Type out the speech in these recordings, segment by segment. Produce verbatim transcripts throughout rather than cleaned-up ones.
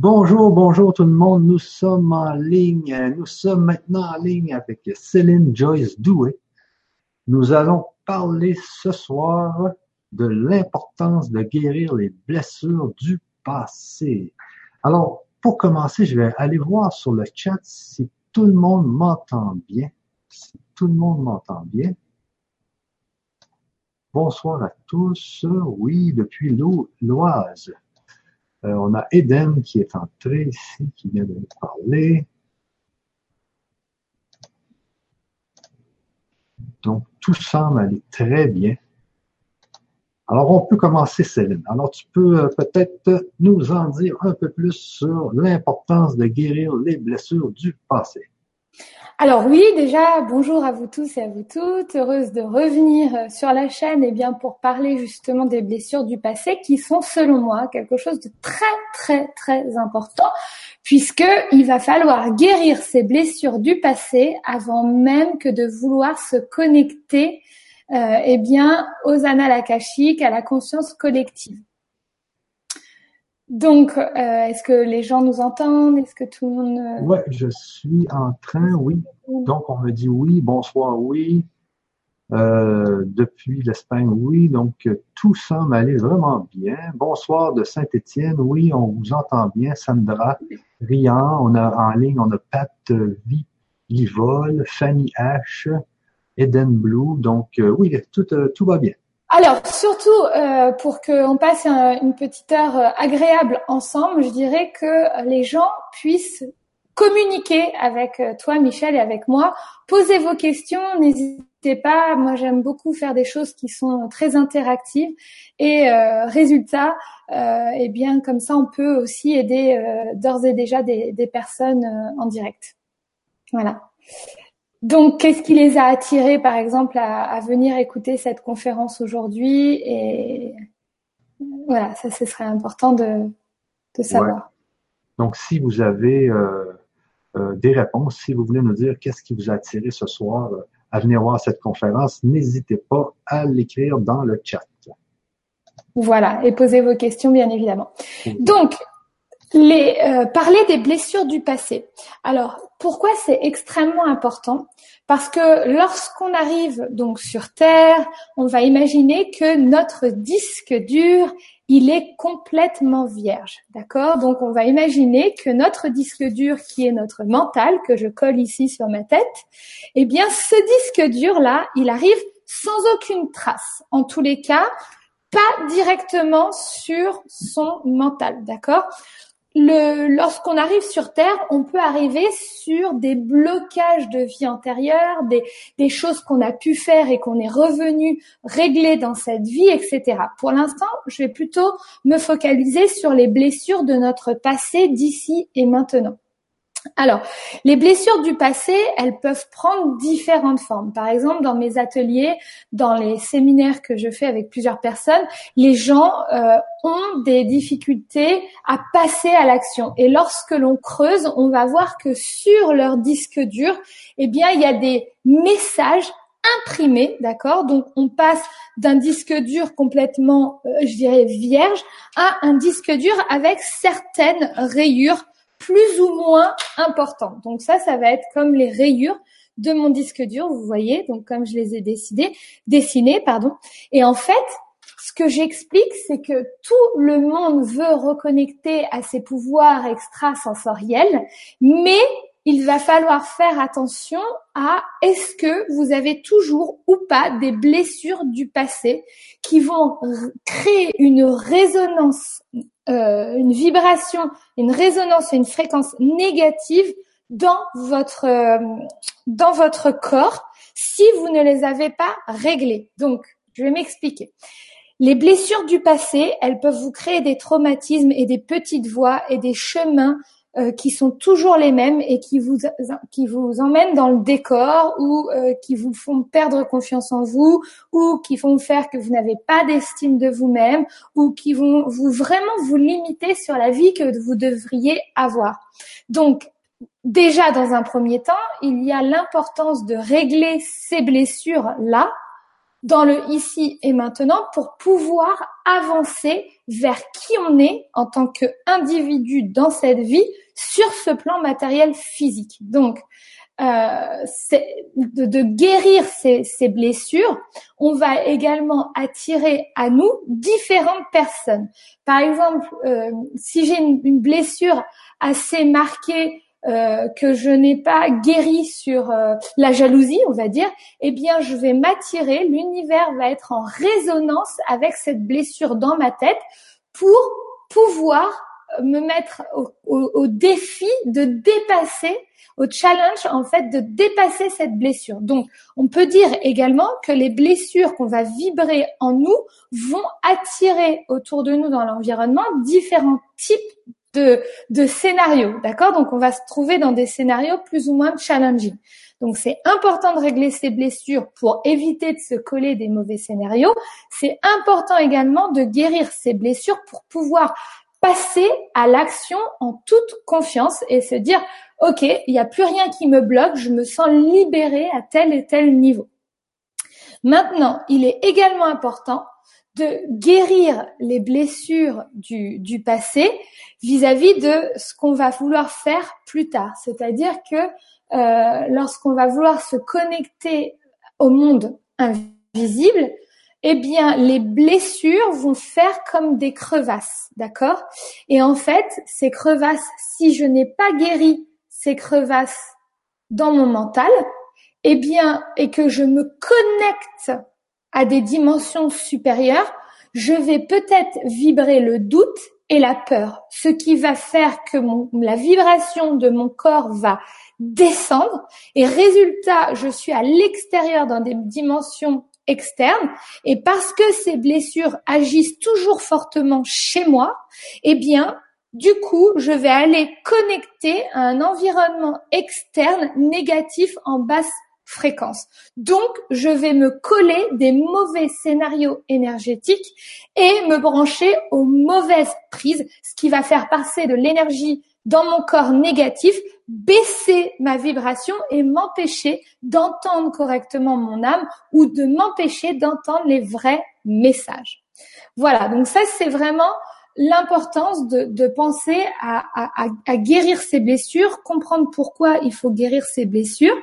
Bonjour, bonjour tout le monde. Nous sommes en ligne. Nous sommes maintenant en ligne avec Céline Joyce Doué. Nous allons parler ce soir de l'importance de guérir les blessures du passé. Alors, pour commencer, je vais aller voir sur le chat si tout le monde m'entend bien. Si tout le monde m'entend bien. Bonsoir à tous. Oui, depuis l'Oise. Euh, on a Eden qui est entré ici, qui vient de nous parler. Donc, tout semble aller très bien. Alors, on peut commencer, Céline. Alors, tu peux euh, peut-être nous en dire un peu plus sur l'importance de guérir les blessures du passé. Alors oui, déjà, bonjour à vous tous et à vous toutes. Heureuse de revenir sur la chaîne eh bien, pour parler justement des blessures du passé qui sont, selon moi, quelque chose de très, très, très important puisqu'il va falloir guérir ces blessures du passé avant même que de vouloir se connecter euh, eh bien, aux annales akashiques, à la conscience collective. Donc, euh, est-ce que les gens nous entendent? Est-ce que tout le monde… Oui, je suis en train, oui. Donc, on me dit oui, bonsoir, oui. Euh, depuis l'Espagne, oui. Donc, tout semble aller vraiment bien. Bonsoir de Saint-Étienne, oui, on vous entend bien. Sandra, Rian, on a en ligne, on a Pat V, Livol, Fanny H, Eden Blue. Donc, euh, oui, tout, euh, tout va bien. Alors, surtout, euh, pour qu'on passe un, une petite heure euh, agréable ensemble, je dirais que les gens puissent communiquer avec toi, Michel, et avec moi. Posez vos questions, n'hésitez pas. Moi, j'aime beaucoup faire des choses qui sont très interactives. Et euh, résultat, euh, eh bien, comme ça, on peut aussi aider euh, d'ores et déjà des, des personnes euh, en direct. Voilà. Donc, qu'est-ce qui les a attirés, par exemple, à, à venir écouter cette conférence aujourd'hui? Et voilà, ça, ce serait important de, de savoir. Ouais. Donc, si vous avez euh, euh, des réponses, si vous voulez nous dire qu'est-ce qui vous a attiré ce soir euh, à venir voir cette conférence, n'hésitez pas à l'écrire dans le chat. Voilà, et posez vos questions, bien évidemment. Donc, Les, euh, parler des blessures du passé. Alors, pourquoi c'est extrêmement important? Parce que lorsqu'on arrive donc sur Terre, on va imaginer que notre disque dur, il est complètement vierge, d'accord? Donc, on va imaginer que notre disque dur, qui est notre mental, que je colle ici sur ma tête, eh bien, ce disque dur-là, il arrive sans aucune trace. En tous les cas, pas directement sur son mental, d'accord? Le, lorsqu'on arrive sur Terre, on peut arriver sur des blocages de vie antérieure, des, des choses qu'on a pu faire et qu'on est revenu régler dans cette vie, et cetera. Pour l'instant, je vais plutôt me focaliser sur les blessures de notre passé d'ici et maintenant. Alors, les blessures du passé, elles peuvent prendre différentes formes. Par exemple, dans mes ateliers, dans les séminaires que je fais avec plusieurs personnes, les gens euh, ont des difficultés à passer à l'action. Et lorsque l'on creuse, on va voir que sur leur disque dur, eh bien, il y a des messages imprimé, d'accord? Donc, on passe d'un disque dur complètement, euh, je dirais, vierge à un disque dur avec certaines rayures plus ou moins importantes. Donc ça, ça va être comme les rayures de mon disque dur, vous voyez, donc comme je les ai décidé, dessinées, pardon. Et en fait, ce que j'explique, c'est que tout le monde veut reconnecter à ses pouvoirs extrasensoriels, mais il va falloir faire attention à est-ce que vous avez toujours ou pas des blessures du passé qui vont créer une résonance, euh, une vibration, une résonance et une fréquence négative dans votre, euh, dans votre corps si vous ne les avez pas réglées. Donc, je vais m'expliquer. Les blessures du passé, elles peuvent vous créer des traumatismes et des petites voies et des chemins Euh, qui sont toujours les mêmes et qui vous qui vous emmènent dans le décor ou euh, qui vous font perdre confiance en vous ou qui font faire que vous n'avez pas d'estime de vous-même ou qui vont vous vraiment vous limiter sur la vie que vous devriez avoir. Donc, déjà, dans un premier temps, il y a l'importance de régler ces blessures-là dans le ici et maintenant pour pouvoir avancer vers qui on est en tant qu'individu dans cette vie sur ce plan matériel physique. Donc, euh, c'est de, de guérir ces, ces blessures, on va également attirer à nous différentes personnes. Par exemple, euh, si j'ai une, une blessure assez marquée Euh, que je n'ai pas guéri sur euh, la jalousie, on va dire, eh bien, je vais m'attirer, l'univers va être en résonance avec cette blessure dans ma tête pour pouvoir me mettre au, au, au défi de dépasser, au challenge, en fait, de dépasser cette blessure. Donc, on peut dire également que les blessures qu'on va vibrer en nous vont attirer autour de nous dans l'environnement différents types de, de scénarios, d'accord? Donc, on va se trouver dans des scénarios plus ou moins challenging. Donc, c'est important de régler ces blessures pour éviter de se coller des mauvais scénarios. C'est important également de guérir ces blessures pour pouvoir passer à l'action en toute confiance et se dire « Ok, il n'y a plus rien qui me bloque, je me sens libérée à tel et tel niveau. » Maintenant, il est également important de guérir les blessures du, du passé vis-à-vis de ce qu'on va vouloir faire plus tard. C'est-à-dire que euh, lorsqu'on va vouloir se connecter au monde invisible, eh bien, les blessures vont faire comme des crevasses, d'accord? Et en fait, ces crevasses, si je n'ai pas guéri ces crevasses dans mon mental, eh bien, et que je me connecte à des dimensions supérieures, je vais peut-être vibrer le doute et la peur, ce qui va faire que mon, la vibration de mon corps va descendre et résultat, je suis à l'extérieur dans des dimensions externes et parce que ces blessures agissent toujours fortement chez moi, eh bien, du coup, je vais aller connecter à un environnement externe négatif en basse fréquence. Donc, je vais me coller des mauvais scénarios énergétiques et me brancher aux mauvaises prises, ce qui va faire passer de l'énergie dans mon corps négatif, baisser ma vibration et m'empêcher d'entendre correctement mon âme ou de m'empêcher d'entendre les vrais messages. Voilà, donc ça, c'est vraiment l'importance de, de penser à, à, à guérir ses blessures, comprendre pourquoi il faut guérir ses blessures.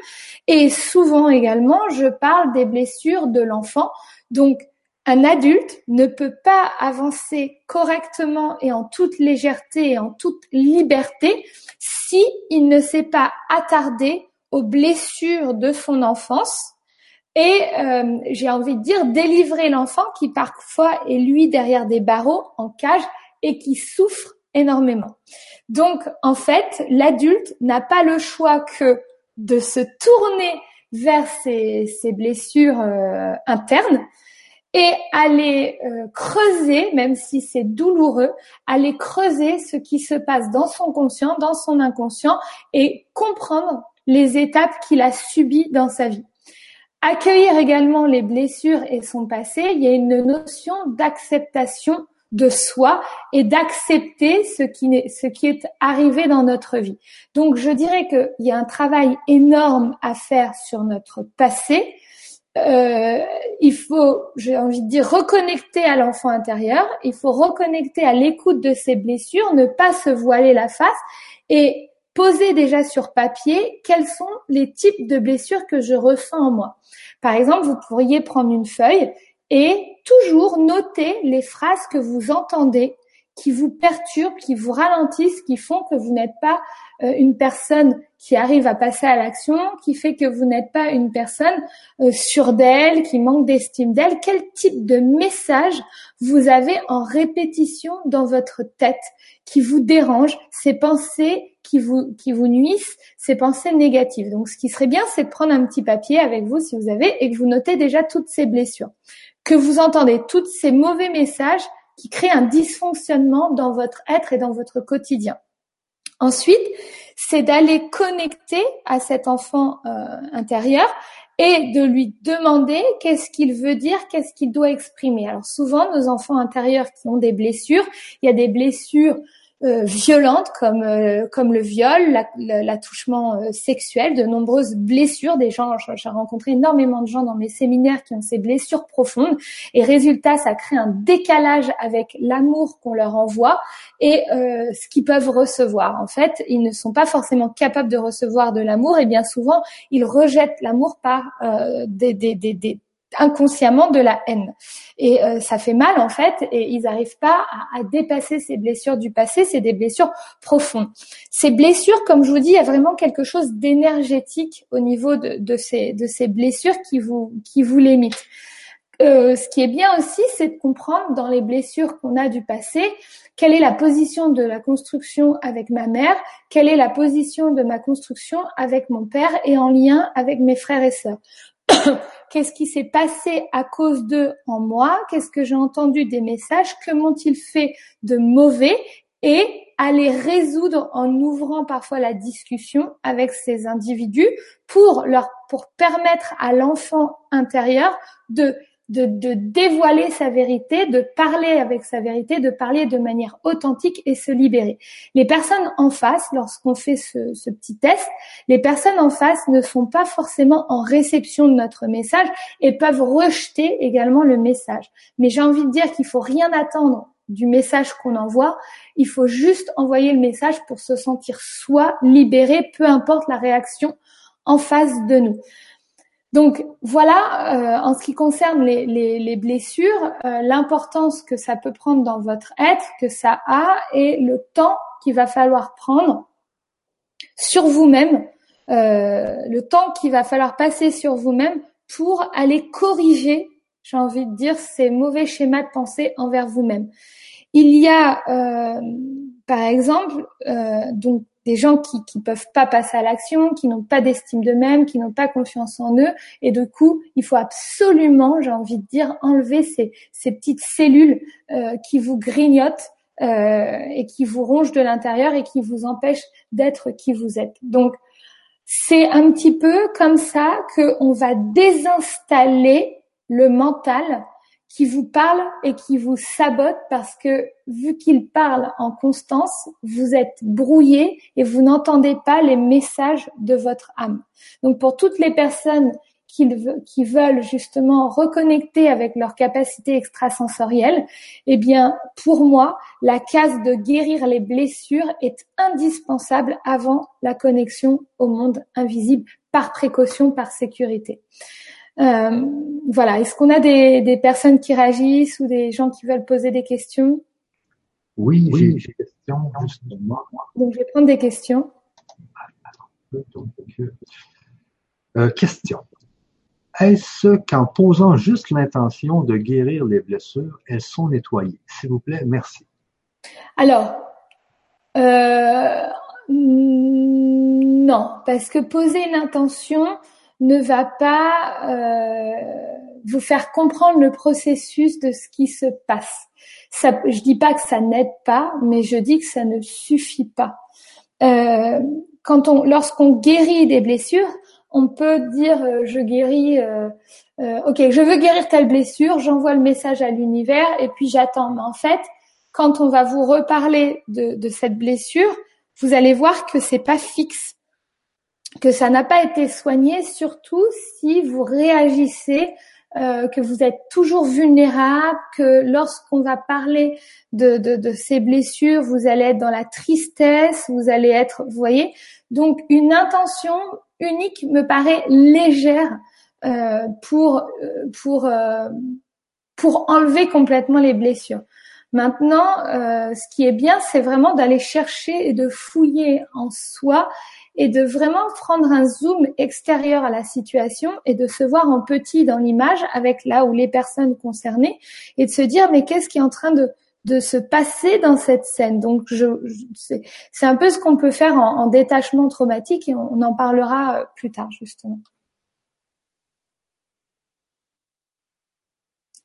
Et souvent également, je parle des blessures de l'enfant. Donc, un adulte ne peut pas avancer correctement et en toute légèreté et en toute liberté si il ne s'est pas attardé aux blessures de son enfance. Et euh, j'ai envie de dire délivrer l'enfant qui parfois est lui derrière des barreaux en cage et qui souffre énormément. Donc, en fait, l'adulte n'a pas le choix que de se tourner vers ses, ses blessures euh, internes et aller euh, creuser, même si c'est douloureux, aller creuser ce qui se passe dans son conscient, dans son inconscient et comprendre les étapes qu'il a subies dans sa vie. Accueillir également les blessures et son passé, il y a une notion d'acceptation de soi et d'accepter ce qui est, ce qui est arrivé dans notre vie. Donc, je dirais qu'il y a un travail énorme à faire sur notre passé. Euh, il faut, j'ai envie de dire, reconnecter à l'enfant intérieur. Il faut reconnecter à l'écoute de ses blessures, ne pas se voiler la face et poser déjà sur papier quels sont les types de blessures que je ressens en moi. Par exemple, vous pourriez prendre une feuille et toujours noter les phrases que vous entendez, qui vous perturbent, qui vous ralentissent, qui font que vous n'êtes pas euh, une personne qui arrive à passer à l'action, qui fait que vous n'êtes pas une personne euh, sûre d'elle, qui manque d'estime d'elle. Quel type de message vous avez en répétition dans votre tête qui vous dérange, ces pensées qui vous qui vous nuisent, ces pensées négatives. Donc, ce qui serait bien, c'est de prendre un petit papier avec vous, si vous avez, et que vous notez déjà toutes ces blessures, que vous entendez tous ces mauvais messages qui créent un dysfonctionnement dans votre être et dans votre quotidien. Ensuite, c'est d'aller connecter à cet enfant euh, intérieur et de lui demander qu'est-ce qu'il veut dire, qu'est-ce qu'il doit exprimer. Alors souvent, nos enfants intérieurs qui ont des blessures, il y a des blessures euh, violentes comme euh, comme le viol, la, la, l'attouchement euh, sexuel, de nombreuses blessures des gens. J'ai rencontré énormément de gens dans mes séminaires qui ont ces blessures profondes, et résultat, ça crée un décalage avec l'amour qu'on leur envoie et euh, ce qu'ils peuvent recevoir. En fait, ils ne sont pas forcément capables de recevoir de l'amour, et bien souvent, ils rejettent l'amour par euh, des, des, des, des inconsciemment de la haine, et euh, ça fait mal en fait, et ils n'arrivent pas à, à dépasser ces blessures du passé. C'est des blessures profondes. Ces blessures, comme je vous dis, il y a vraiment quelque chose d'énergétique au niveau de, de ces de ces blessures qui vous qui vous limitent. Euh, ce qui est bien aussi, c'est de comprendre dans les blessures qu'on a du passé, quelle est la position de la construction avec ma mère, quelle est la position de ma construction avec mon père et en lien avec mes frères et sœurs. Qu'est-ce qui s'est passé à cause d'eux en moi? Qu'est-ce que j'ai entendu des messages? Que m'ont-ils fait de mauvais? Et à les résoudre en ouvrant parfois la discussion avec ces individus pour leur, pour permettre à l'enfant intérieur de De, de dévoiler sa vérité, de parler avec sa vérité, de parler de manière authentique et se libérer. Les personnes en face, lorsqu'on fait ce, ce petit test, les personnes en face ne sont pas forcément en réception de notre message et peuvent rejeter également le message. Mais j'ai envie de dire qu'il faut rien attendre du message qu'on envoie, il faut juste envoyer le message pour se sentir soi, libéré, peu importe la réaction en face de nous. Donc voilà, euh, en ce qui concerne les, les, les blessures, euh, l'importance que ça peut prendre dans votre être, que ça a, et le temps qu'il va falloir prendre sur vous-même, euh, le temps qu'il va falloir passer sur vous-même pour aller corriger, j'ai envie de dire, ces mauvais schémas de pensée envers vous-même. Il y a, euh, par exemple, euh, donc, des gens qui qui peuvent pas passer à l'action, qui n'ont pas d'estime d'eux-mêmes, qui n'ont pas confiance en eux, et du coup, il faut absolument, j'ai envie de dire, enlever ces ces petites cellules euh, qui vous grignotent euh, et qui vous rongent de l'intérieur et qui vous empêchent d'être qui vous êtes. Donc, c'est un petit peu comme ça que on va désinstaller le mental qui vous parle et qui vous sabote, parce que vu qu'il parle en constance, vous êtes brouillé et vous n'entendez pas les messages de votre âme. Donc pour toutes les personnes qui, qui veulent justement reconnecter avec leur capacité extrasensorielle, eh bien pour moi, la case de guérir les blessures est indispensable avant la connexion au monde invisible, par précaution, par sécurité. Euh, voilà. Est-ce qu'on a des, des personnes qui réagissent ou des gens qui veulent poser des questions? Oui, oui, j'ai, j'ai des questions. Justement. Donc, je vais prendre des questions. Donc, euh, question. Est-ce qu'en posant juste l'intention de guérir les blessures, elles sont nettoyées? S'il vous plaît, merci. Alors, euh, non, parce que poser une intention ne va pas euh, vous faire comprendre le processus de ce qui se passe. Ça, je dis pas que ça n'aide pas, mais je dis que ça ne suffit pas. Euh, quand on, lorsqu'on guérit des blessures, on peut dire euh, je guéris, euh, euh, ok, je veux guérir telle blessure, j'envoie le message à l'univers et puis j'attends. Mais en fait, quand on va vous reparler de, de cette blessure, vous allez voir que c'est pas fixe, que ça n'a pas été soigné, surtout si vous réagissez, euh, que vous êtes toujours vulnérable, que lorsqu'on va parler de, de, de ces blessures, vous allez être dans la tristesse, vous allez être, vous voyez. Donc, une intention unique me paraît légère euh, pour pour euh, pour enlever complètement les blessures. Maintenant, euh, ce qui est bien, c'est vraiment d'aller chercher et de fouiller en soi, et de vraiment prendre un zoom extérieur à la situation et de se voir en petit dans l'image avec là où les personnes concernées, et de se dire mais qu'est-ce qui est en train de de se passer dans cette scène. Donc je, je c'est, c'est un peu ce qu'on peut faire en, en détachement traumatique, et on, on en parlera plus tard justement.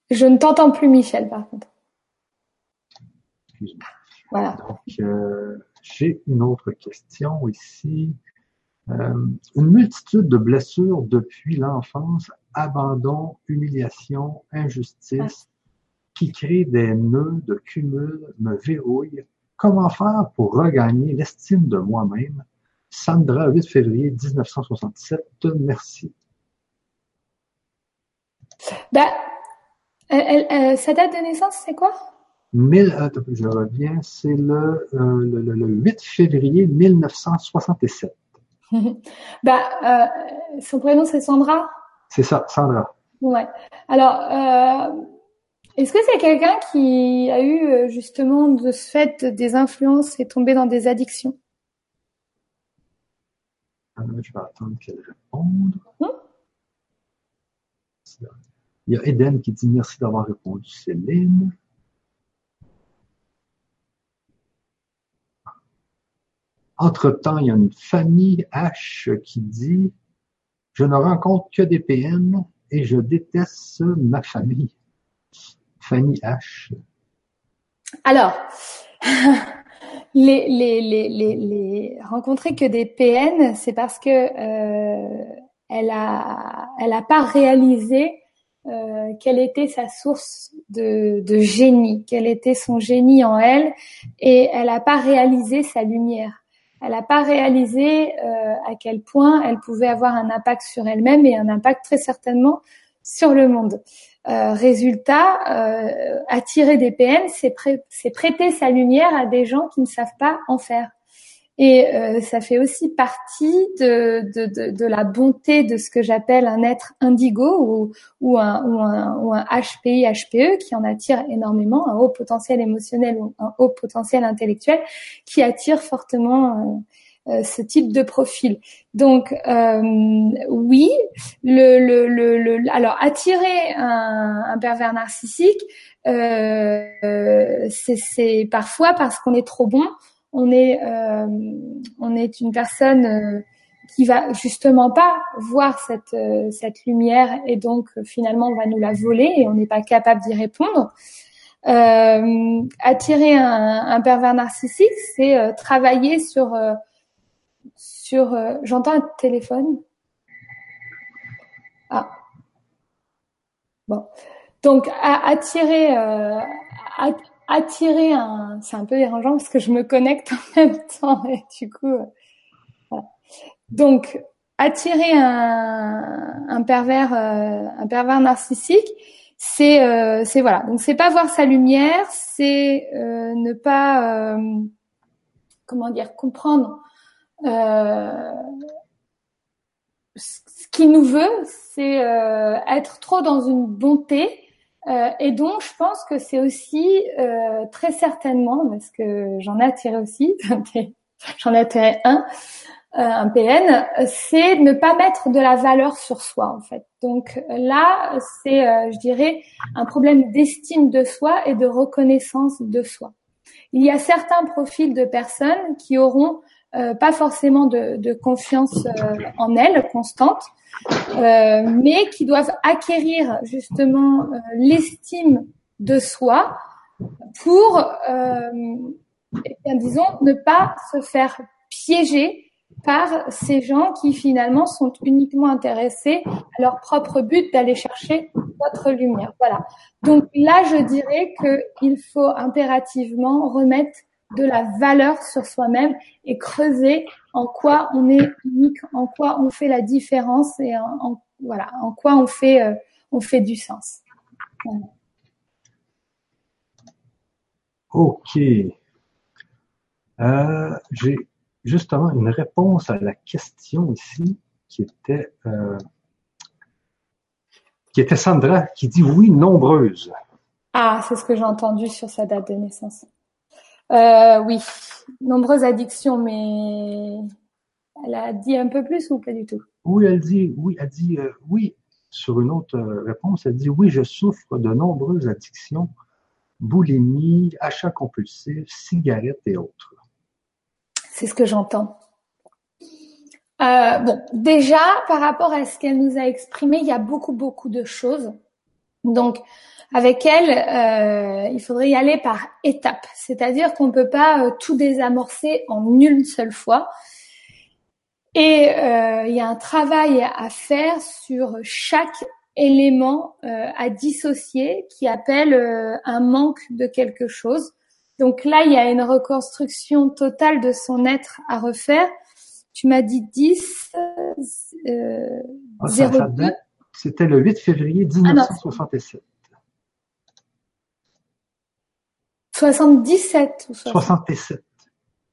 Je ne t'entends plus, Michel, par contre. Excuse-moi. Voilà. Donc euh... j'ai une autre question ici. Euh, une multitude de blessures depuis l'enfance, abandon, humiliation, injustice, qui créent des nœuds de cumul, me verrouillent, Comment faire pour regagner l'estime de moi-même? Sandra, huit février mille neuf cent soixante-sept, merci. Ben, euh, euh, sa date de naissance, c'est quoi? mille, attends, je reviens, c'est le, euh, le, le, le huit février mille neuf cent soixante-sept. ben, euh, son prénom, c'est Sandra? C'est ça, Sandra. Ouais. Alors, euh, est-ce que c'est quelqu'un qui a eu, justement, de ce fait, des influences et tombé dans des addictions? Je vais attendre qu'elle réponde. Hum? Il y a Eden qui dit merci d'avoir répondu, Céline. Entre-temps, il y a une famille H qui dit « Je ne rencontre que des P N et je déteste ma famille. » Famille H. Alors, les, les, les, les, les rencontrer que des P N, c'est parce que euh, elle a, elle a pas réalisé euh, quelle était sa source de, de génie, quel était son génie en elle, et elle a pas réalisé sa lumière. Elle n'a pas réalisé euh, à quel point elle pouvait avoir un impact sur elle-même et un impact très certainement sur le monde. Euh, résultat, euh, attirer des P N, c'est, pré- c'est prêter sa lumière à des gens qui ne savent pas en faire. Et euh, ça fait aussi partie de, de, de, de la bonté de ce que j'appelle un être indigo ou, ou, un, ou, un, ou un H P I, H P E qui en attire énormément, un haut potentiel émotionnel ou un haut potentiel intellectuel qui attire fortement euh, euh, ce type de profil. Donc euh, oui, le, le, le, le, alors attirer un, un pervers narcissique, euh, c'est, c'est parfois parce qu'on est trop bon. On est, euh, on est une personne euh, qui va justement pas voir cette euh, cette lumière et donc euh, finalement on va nous la voler et on n'est pas capable d'y répondre. Euh, attirer un, un pervers narcissique, c'est euh, travailler sur euh, sur. Euh, j'entends un téléphone. Ah bon. Donc à, attirer. Euh, à, attirer un, c'est un peu dérangeant parce que je me connecte en même temps et du coup, euh, voilà. Donc attirer un, un pervers, euh, un pervers narcissique, c'est, euh, c'est voilà. Donc c'est pas voir sa lumière, c'est euh, ne pas, euh, comment dire, comprendre euh, ce qu'il nous veut, c'est euh, être trop dans une bonté. Euh, et donc, je pense que c'est aussi euh, très certainement, parce que j'en ai attiré aussi, j'en ai attiré un, euh, un P N, c'est ne pas mettre de la valeur sur soi, en fait. Donc là, c'est, euh, je dirais, un problème d'estime de soi et de reconnaissance de soi. Il y a certains profils de personnes qui auront euh, pas forcément de, de confiance euh, en elles constante, Euh, mais qui doivent acquérir justement euh, l'estime de soi pour, euh, eh bien, disons, ne pas se faire piéger par ces gens qui finalement sont uniquement intéressés à leur propre but d'aller chercher notre lumière. Voilà. Donc là, je dirais qu'il faut impérativement remettre de la valeur sur soi-même et creuser en quoi on est unique, en quoi on fait la différence et en, en voilà, en quoi on fait euh, on fait du sens. Voilà. Ok. Euh, j'ai justement une réponse à la question ici qui était euh, qui était Sandra qui dit oui nombreuse. Ah, c'est ce que j'ai entendu sur sa date de naissance. Euh, oui, nombreuses addictions, mais elle a dit un peu plus ou pas du tout? Oui, elle dit, oui, elle dit, euh, oui, sur une autre réponse, elle dit, oui, je souffre de nombreuses addictions, boulimie, achats compulsifs, cigarettes et autres. C'est ce que j'entends. Euh, bon, déjà, par rapport à ce qu'elle nous a exprimé, il y a beaucoup, beaucoup de choses. Donc, avec elle, euh, il faudrait y aller par étapes. C'est-à-dire qu'on ne peut pas euh, tout désamorcer en une seule fois. Et euh, il y a un travail à faire sur chaque élément euh, à dissocier qui appelle euh, un manque de quelque chose. Donc là, il y a une reconstruction totale de son être à refaire. Tu m'as dit dix, euh, ah, zéro deux. C'était le huit février mille neuf cent soixante-sept. Ah, soixante-dix-sept ou soixante-sept.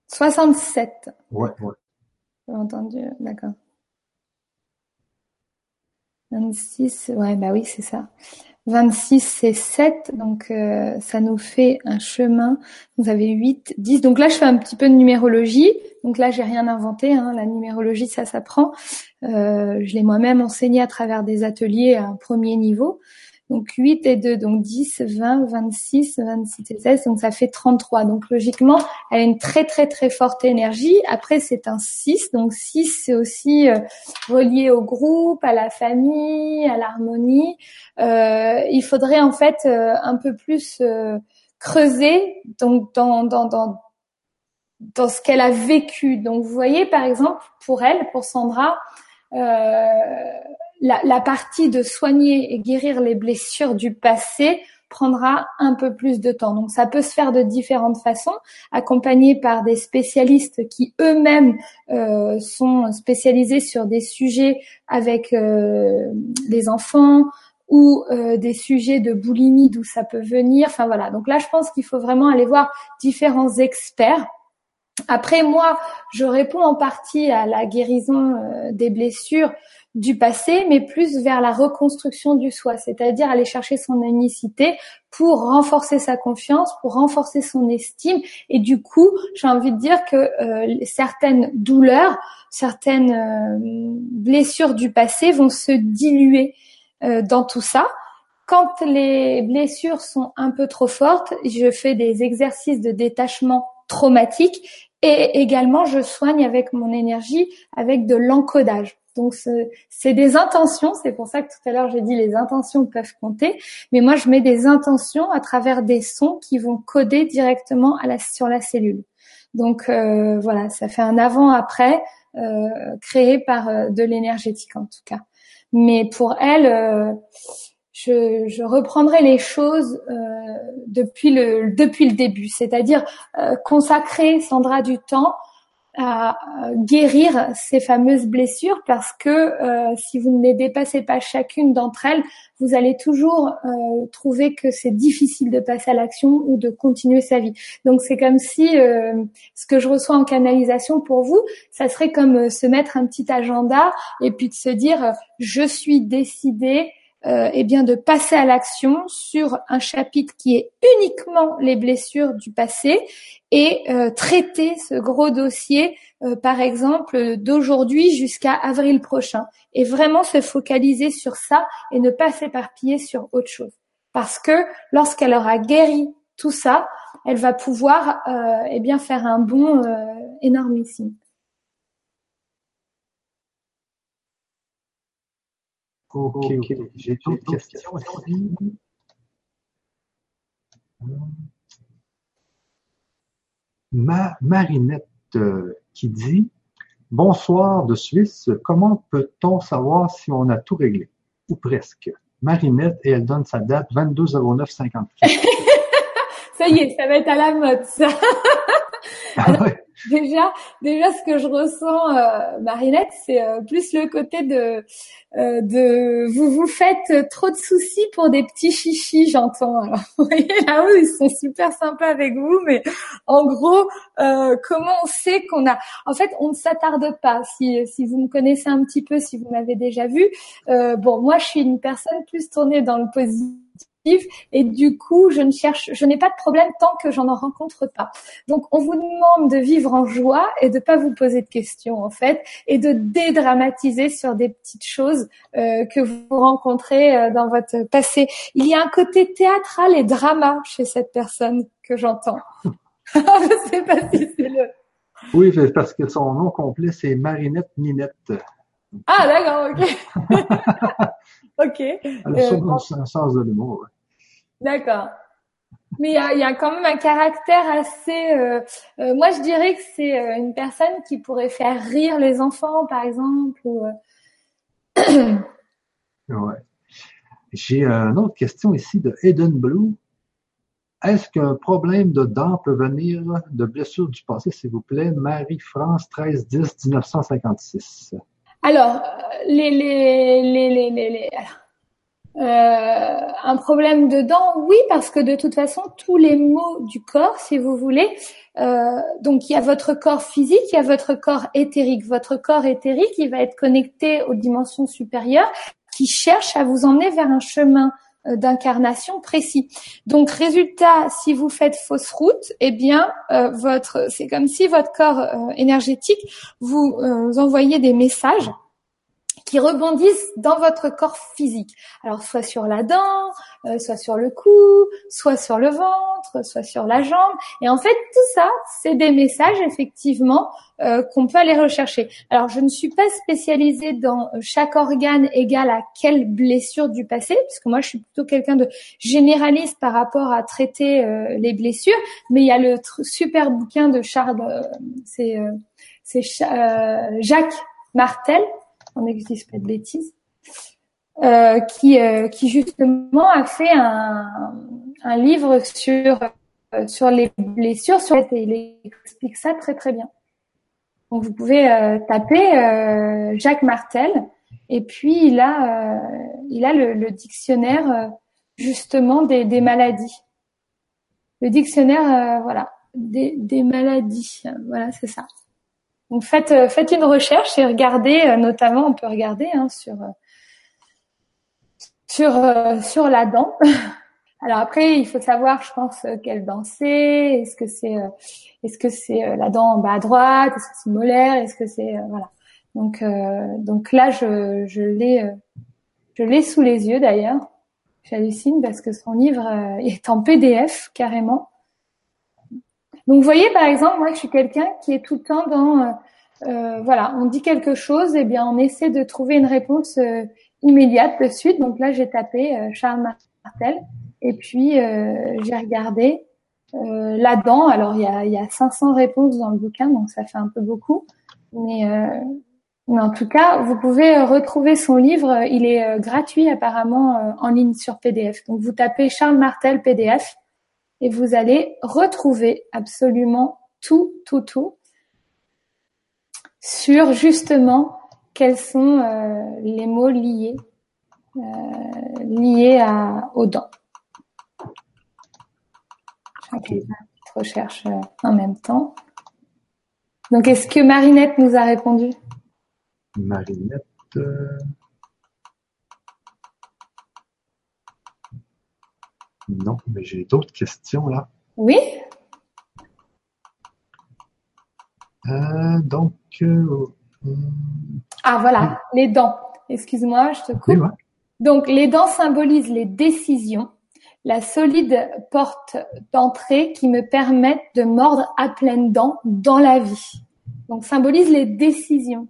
soixante-sept. Ouais, ouais. J'ai entendu, d'accord. vingt-six, ouais, bah oui, c'est ça. vingt-six, c'est sept, donc euh, ça nous fait un chemin. Vous avez huit, dix. Donc là, je fais un petit peu de numérologie. Donc là, j'ai rien inventé. Hein. La numérologie, ça s'apprend. Euh, je l'ai moi-même enseigné à travers des ateliers à un premier niveau. Donc huit et deux, donc dix, vingt, vingt-six, vingt-sept et seize. Donc ça fait trente-trois. Donc logiquement, elle a une très, très, très forte énergie. Après, c'est un six. Donc six, c'est aussi euh, relié au groupe, à la famille, à l'harmonie. Euh, il faudrait en fait euh, un peu plus euh, creuser donc dans, dans, dans, dans ce qu'elle a vécu. Donc vous voyez, par exemple, pour elle, pour Sandra, euh, La, la partie de soigner et guérir les blessures du passé prendra un peu plus de temps. Donc, ça peut se faire de différentes façons, accompagné par des spécialistes qui eux-mêmes euh, sont spécialisés sur des sujets avec euh, les enfants ou euh, des sujets de boulimie, d'où ça peut venir. Enfin, voilà. Donc là, je pense qu'il faut vraiment aller voir différents experts. Après, moi, je réponds en partie à la guérison euh, des blessures du passé, mais plus vers la reconstruction du soi, c'est-à-dire aller chercher son unicité pour renforcer sa confiance, pour renforcer son estime. Et du coup, j'ai envie de dire que euh, certaines douleurs, certaines euh, blessures du passé vont se diluer euh, dans tout ça. Quand les blessures sont un peu trop fortes, je fais des exercices de détachement traumatique et également je soigne avec mon énergie, avec de l'encodage. Donc c'est des intentions, c'est pour ça que tout à l'heure j'ai dit les intentions peuvent compter, mais moi je mets des intentions à travers des sons qui vont coder directement à la, sur la cellule. Donc euh, voilà, ça fait un avant-après euh, créé par euh, de l'énergétique en tout cas. Mais pour elle, euh, je, je reprendrai les choses euh, depuis, le, depuis le début, c'est-à-dire euh, consacrer Sandra du temps à guérir ces fameuses blessures parce que euh, si vous ne les dépassez pas chacune d'entre elles, vous allez toujours euh, trouver que c'est difficile de passer à l'action ou de continuer sa vie. Donc c'est comme si euh, ce que je reçois en canalisation pour vous, ça serait comme euh, se mettre un petit agenda et puis de se dire euh, je suis décidée Euh, eh bien de passer à l'action sur un chapitre qui est uniquement les blessures du passé et euh, traiter ce gros dossier, euh, par exemple, d'aujourd'hui jusqu'à avril prochain. Et vraiment se focaliser sur ça et ne pas s'éparpiller sur autre chose. Parce que lorsqu'elle aura guéri tout ça, elle va pouvoir euh, eh bien faire un bond euh, énormissime. Ok, ok. okay. J'ai d'autres questions aussi. Ma Marinette euh, qui dit « Bonsoir de Suisse, comment peut-on savoir si on a tout réglé? Ou presque. » Marinette, et elle donne sa date, vingt-deux zéro neuf cinquante-quatre. Ça y est, ça va être à la mode, ça. Alors, ah ouais. Déjà, déjà, ce que je ressens, euh, Marinette, c'est euh, plus le côté de, euh, de, vous vous faites trop de soucis pour des petits chichis, j'entends. Alors, vous voyez là, eux, ils sont super sympas avec vous, mais en gros, euh, comment on sait qu'on a, en fait, on ne s'attarde pas. Si, si vous me connaissez un petit peu, si vous m'avez déjà vu, euh, bon, moi, je suis une personne plus tournée dans le positif. Et du coup, je ne cherche, je n'ai pas de problème tant que j'en rencontre pas. Donc, on vous demande de vivre en joie et de pas vous poser de questions en fait, et de dédramatiser sur des petites choses euh, que vous rencontrez euh, dans votre passé. Il y a un côté théâtral et drama chez cette personne que j'entends. Je ne sais pas si c'est le. Oui, parce que son nom complet c'est Marinette Ninette. Ah d'accord, ok. Ok. Elle a sûrement un sens de l'humour. Ouais. D'accord. Mais il y a, y a quand même un caractère assez… Euh, euh, moi, je dirais que c'est euh, une personne qui pourrait faire rire les enfants, par exemple. Ou, euh... ouais. J'ai euh, une autre question ici de Eden Blue. Est-ce qu'un problème de dents peut venir de blessures du passé, s'il vous plaît? Marie-France, treize dix mille neuf cent cinquante-six. Alors, les, les, les, les, les, les euh, un problème de dents, oui, parce que de toute façon, tous les maux du corps, si vous voulez, euh, donc il y a votre corps physique, il y a votre corps éthérique. Votre corps éthérique, il va être connecté aux dimensions supérieures qui cherchent à vous emmener vers un chemin d'incarnation précis. Donc, résultat, si vous faites fausse route, eh bien, euh, votre, c'est comme si votre corps euh, énergétique vous, euh, vous envoyait des messages qui rebondissent dans votre corps physique. Alors, soit sur la dent, euh, soit sur le cou, soit sur le ventre, soit sur la jambe. Et en fait, tout ça, c'est des messages, effectivement, euh, qu'on peut aller rechercher. Alors, je ne suis pas spécialisée dans chaque organe égal à quelle blessure du passé, parce que moi, je suis plutôt quelqu'un de généraliste par rapport à traiter euh, les blessures. Mais il y a le tr- super bouquin de Charles, euh, c'est, euh, c'est cha- euh, Jacques Martel, on n'existe pas de bêtises, euh, qui, euh, qui justement a fait un, un livre sur, euh, sur les blessures, sur, et il explique ça très très bien. Donc vous pouvez euh, taper euh, Jacques Martel, et puis il a, euh, il a le, le dictionnaire euh, justement des, des maladies. Le dictionnaire, euh, voilà, des, des maladies, voilà, c'est ça. Donc faites, faites une recherche et regardez, notamment on peut regarder hein, sur sur sur la dent. Alors après il faut savoir, je pense, quelle dent c'est. Est-ce que c'est est-ce que c'est la dent en bas à droite, est-ce que c'est molaire, est-ce que c'est voilà. Donc euh, donc là je je l'ai je l'ai sous les yeux d'ailleurs. J'hallucine parce que son livre est en P D F carrément. Donc, vous voyez, par exemple, moi, je suis quelqu'un qui est tout le temps dans, euh, euh, voilà, on dit quelque chose, et eh bien, on essaie de trouver une réponse euh, immédiate de suite. Donc là, j'ai tapé euh, Charles Martel, et puis euh, j'ai regardé euh, là-dedans. Alors, il y a, il y a cinq cents réponses dans le bouquin, donc ça fait un peu beaucoup. Mais, euh, mais en tout cas, vous pouvez retrouver son livre. Il est euh, gratuit apparemment euh, en ligne sur P D F. Donc, vous tapez Charles Martel P D F. Et vous allez retrouver absolument tout, tout, tout sur justement quels sont euh, les mots liés, euh, liés à, aux dents. J'ai okay. une petite recherche euh, en même temps. Donc, est-ce que Marinette nous a répondu? Marinette... Euh... Non, mais j'ai d'autres questions, là. Oui. Euh, donc... Euh, ah, voilà, oui. Les dents. Excuse-moi, je te coupe. Oui, ouais. Donc, les dents symbolisent les décisions, la solide porte d'entrée qui me permet de mordre à pleines dents dans la vie. Donc, symbolise les décisions.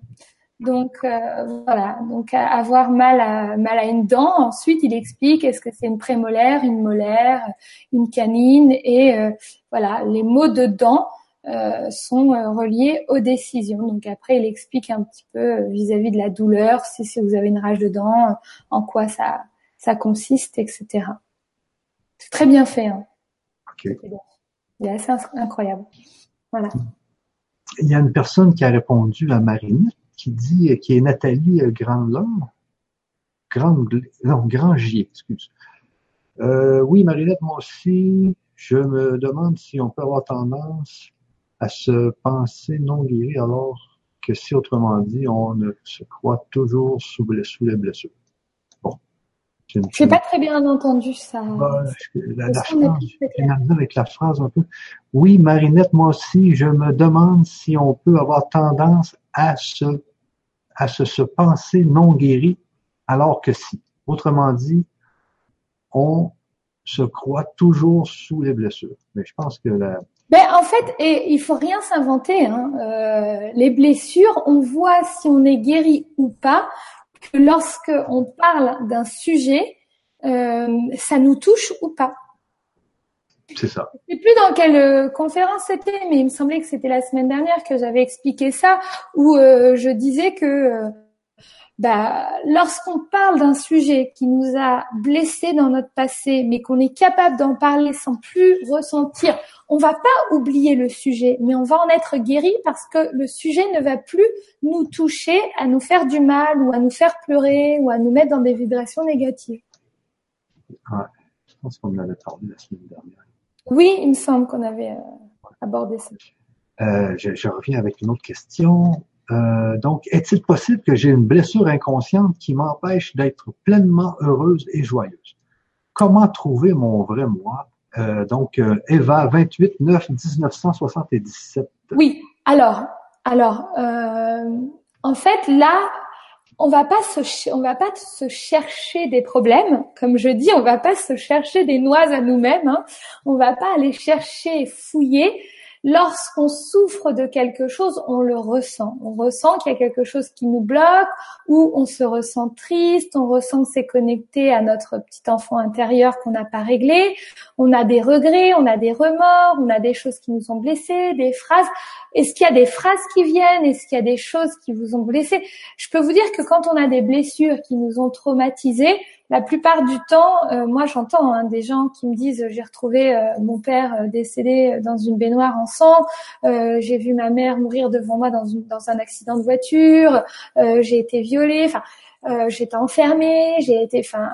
Donc euh, voilà, donc avoir mal à mal à une dent. Ensuite, il explique est-ce que c'est une prémolaire, une molaire, une canine, et euh, voilà, les mots de dents euh, sont euh, reliés aux décisions. Donc après, il explique un petit peu vis-à-vis de la douleur, si, si vous avez une rage de dents, en quoi ça ça consiste, et cetera. C'est très bien fait. Hein. Okay. C'est assez incroyable. Voilà. Il y a une personne qui a répondu à Marine, qui dit, qui est Nathalie Grandlon, Grand, non, Grangier, excuse. Euh, oui, Marinette, moi aussi, je me demande si on peut avoir tendance à se penser non guéri, alors que si, autrement dit, on ne se croit toujours sous, sous les blessures. Bon. Je n'ai pas très bien entendu ça. Bah, la, la phrase, avec la phrase un peu. Oui, Marinette, moi aussi, je me demande si on peut avoir tendance à se à se, se penser non guéri, alors que si. Autrement dit, on se croit toujours sous les blessures. Mais je pense que la... Ben, en fait, et, il faut rien s'inventer. Hein. Euh, les blessures, on voit si on est guéri ou pas, que lorsque on parle d'un sujet, euh, ça nous touche ou pas. C'est ça. Je ne sais plus dans quelle euh, conférence c'était, mais il me semblait que c'était la semaine dernière que j'avais expliqué ça, où euh, je disais que bah, lorsqu'on parle d'un sujet qui nous a blessés dans notre passé, mais qu'on est capable d'en parler sans plus ressentir, on va pas oublier le sujet, mais on va en être guéri parce que le sujet ne va plus nous toucher à nous faire du mal ou à nous faire pleurer ou à nous mettre dans des vibrations négatives. Ouais, je pense qu'on l'avait parlé la semaine dernière. Oui, il me semble qu'on avait euh, abordé ça. Euh, je, je reviens avec une autre question. Euh, donc, est-il possible que j'ai une blessure inconsciente qui m'empêche d'être pleinement heureuse et joyeuse? Comment trouver mon vrai moi? Euh, donc, euh, Eva vingt-huit neuf mille neuf cent soixante-dix-sept. Oui, alors, alors, euh, en fait, là, on va pas se, on va pas se chercher des problèmes, comme je dis, on va pas se chercher des noises à nous-mêmes, hein. On va pas aller chercher et fouiller. Lorsqu'on souffre de quelque chose, on le ressent. On ressent qu'il y a quelque chose qui nous bloque, ou on se ressent triste, on ressent que c'est connecté à notre petit enfant intérieur qu'on n'a pas réglé. On a des regrets, on a des remords, on a des choses qui nous ont blessés, des phrases. Est-ce qu'il y a des phrases qui viennent? Est-ce qu'il y a des choses qui vous ont blessés? Je peux vous dire que quand on a des blessures qui nous ont traumatisés, la plupart du temps, euh, moi j'entends hein, des gens qui me disent « j'ai retrouvé euh, mon père euh, décédé dans une baignoire en sang, euh, j'ai vu ma mère mourir devant moi dans, une, dans un accident de voiture, euh, j'ai été violée, enfin euh, j'étais enfermée, j'ai été… » enfin,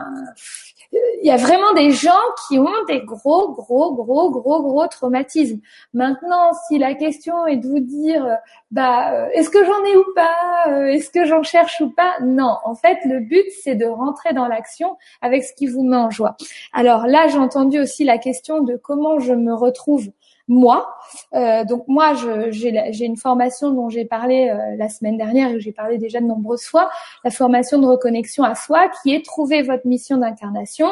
il y a vraiment des gens qui ont des gros, gros, gros, gros, gros traumatismes. Maintenant, si la question est de vous dire, bah, est-ce que j'en ai ou pas? Est-ce que j'en cherche ou pas? Non. En fait, le but, c'est de rentrer dans l'action avec ce qui vous met en joie. Alors là, j'ai entendu aussi la question de comment je me retrouve moi. Euh, donc moi, je, j'ai, j'ai une formation dont j'ai parlé euh, la semaine dernière et j'ai parlé déjà de nombreuses fois, la formation de reconnexion à soi qui est trouver votre mission d'incarnation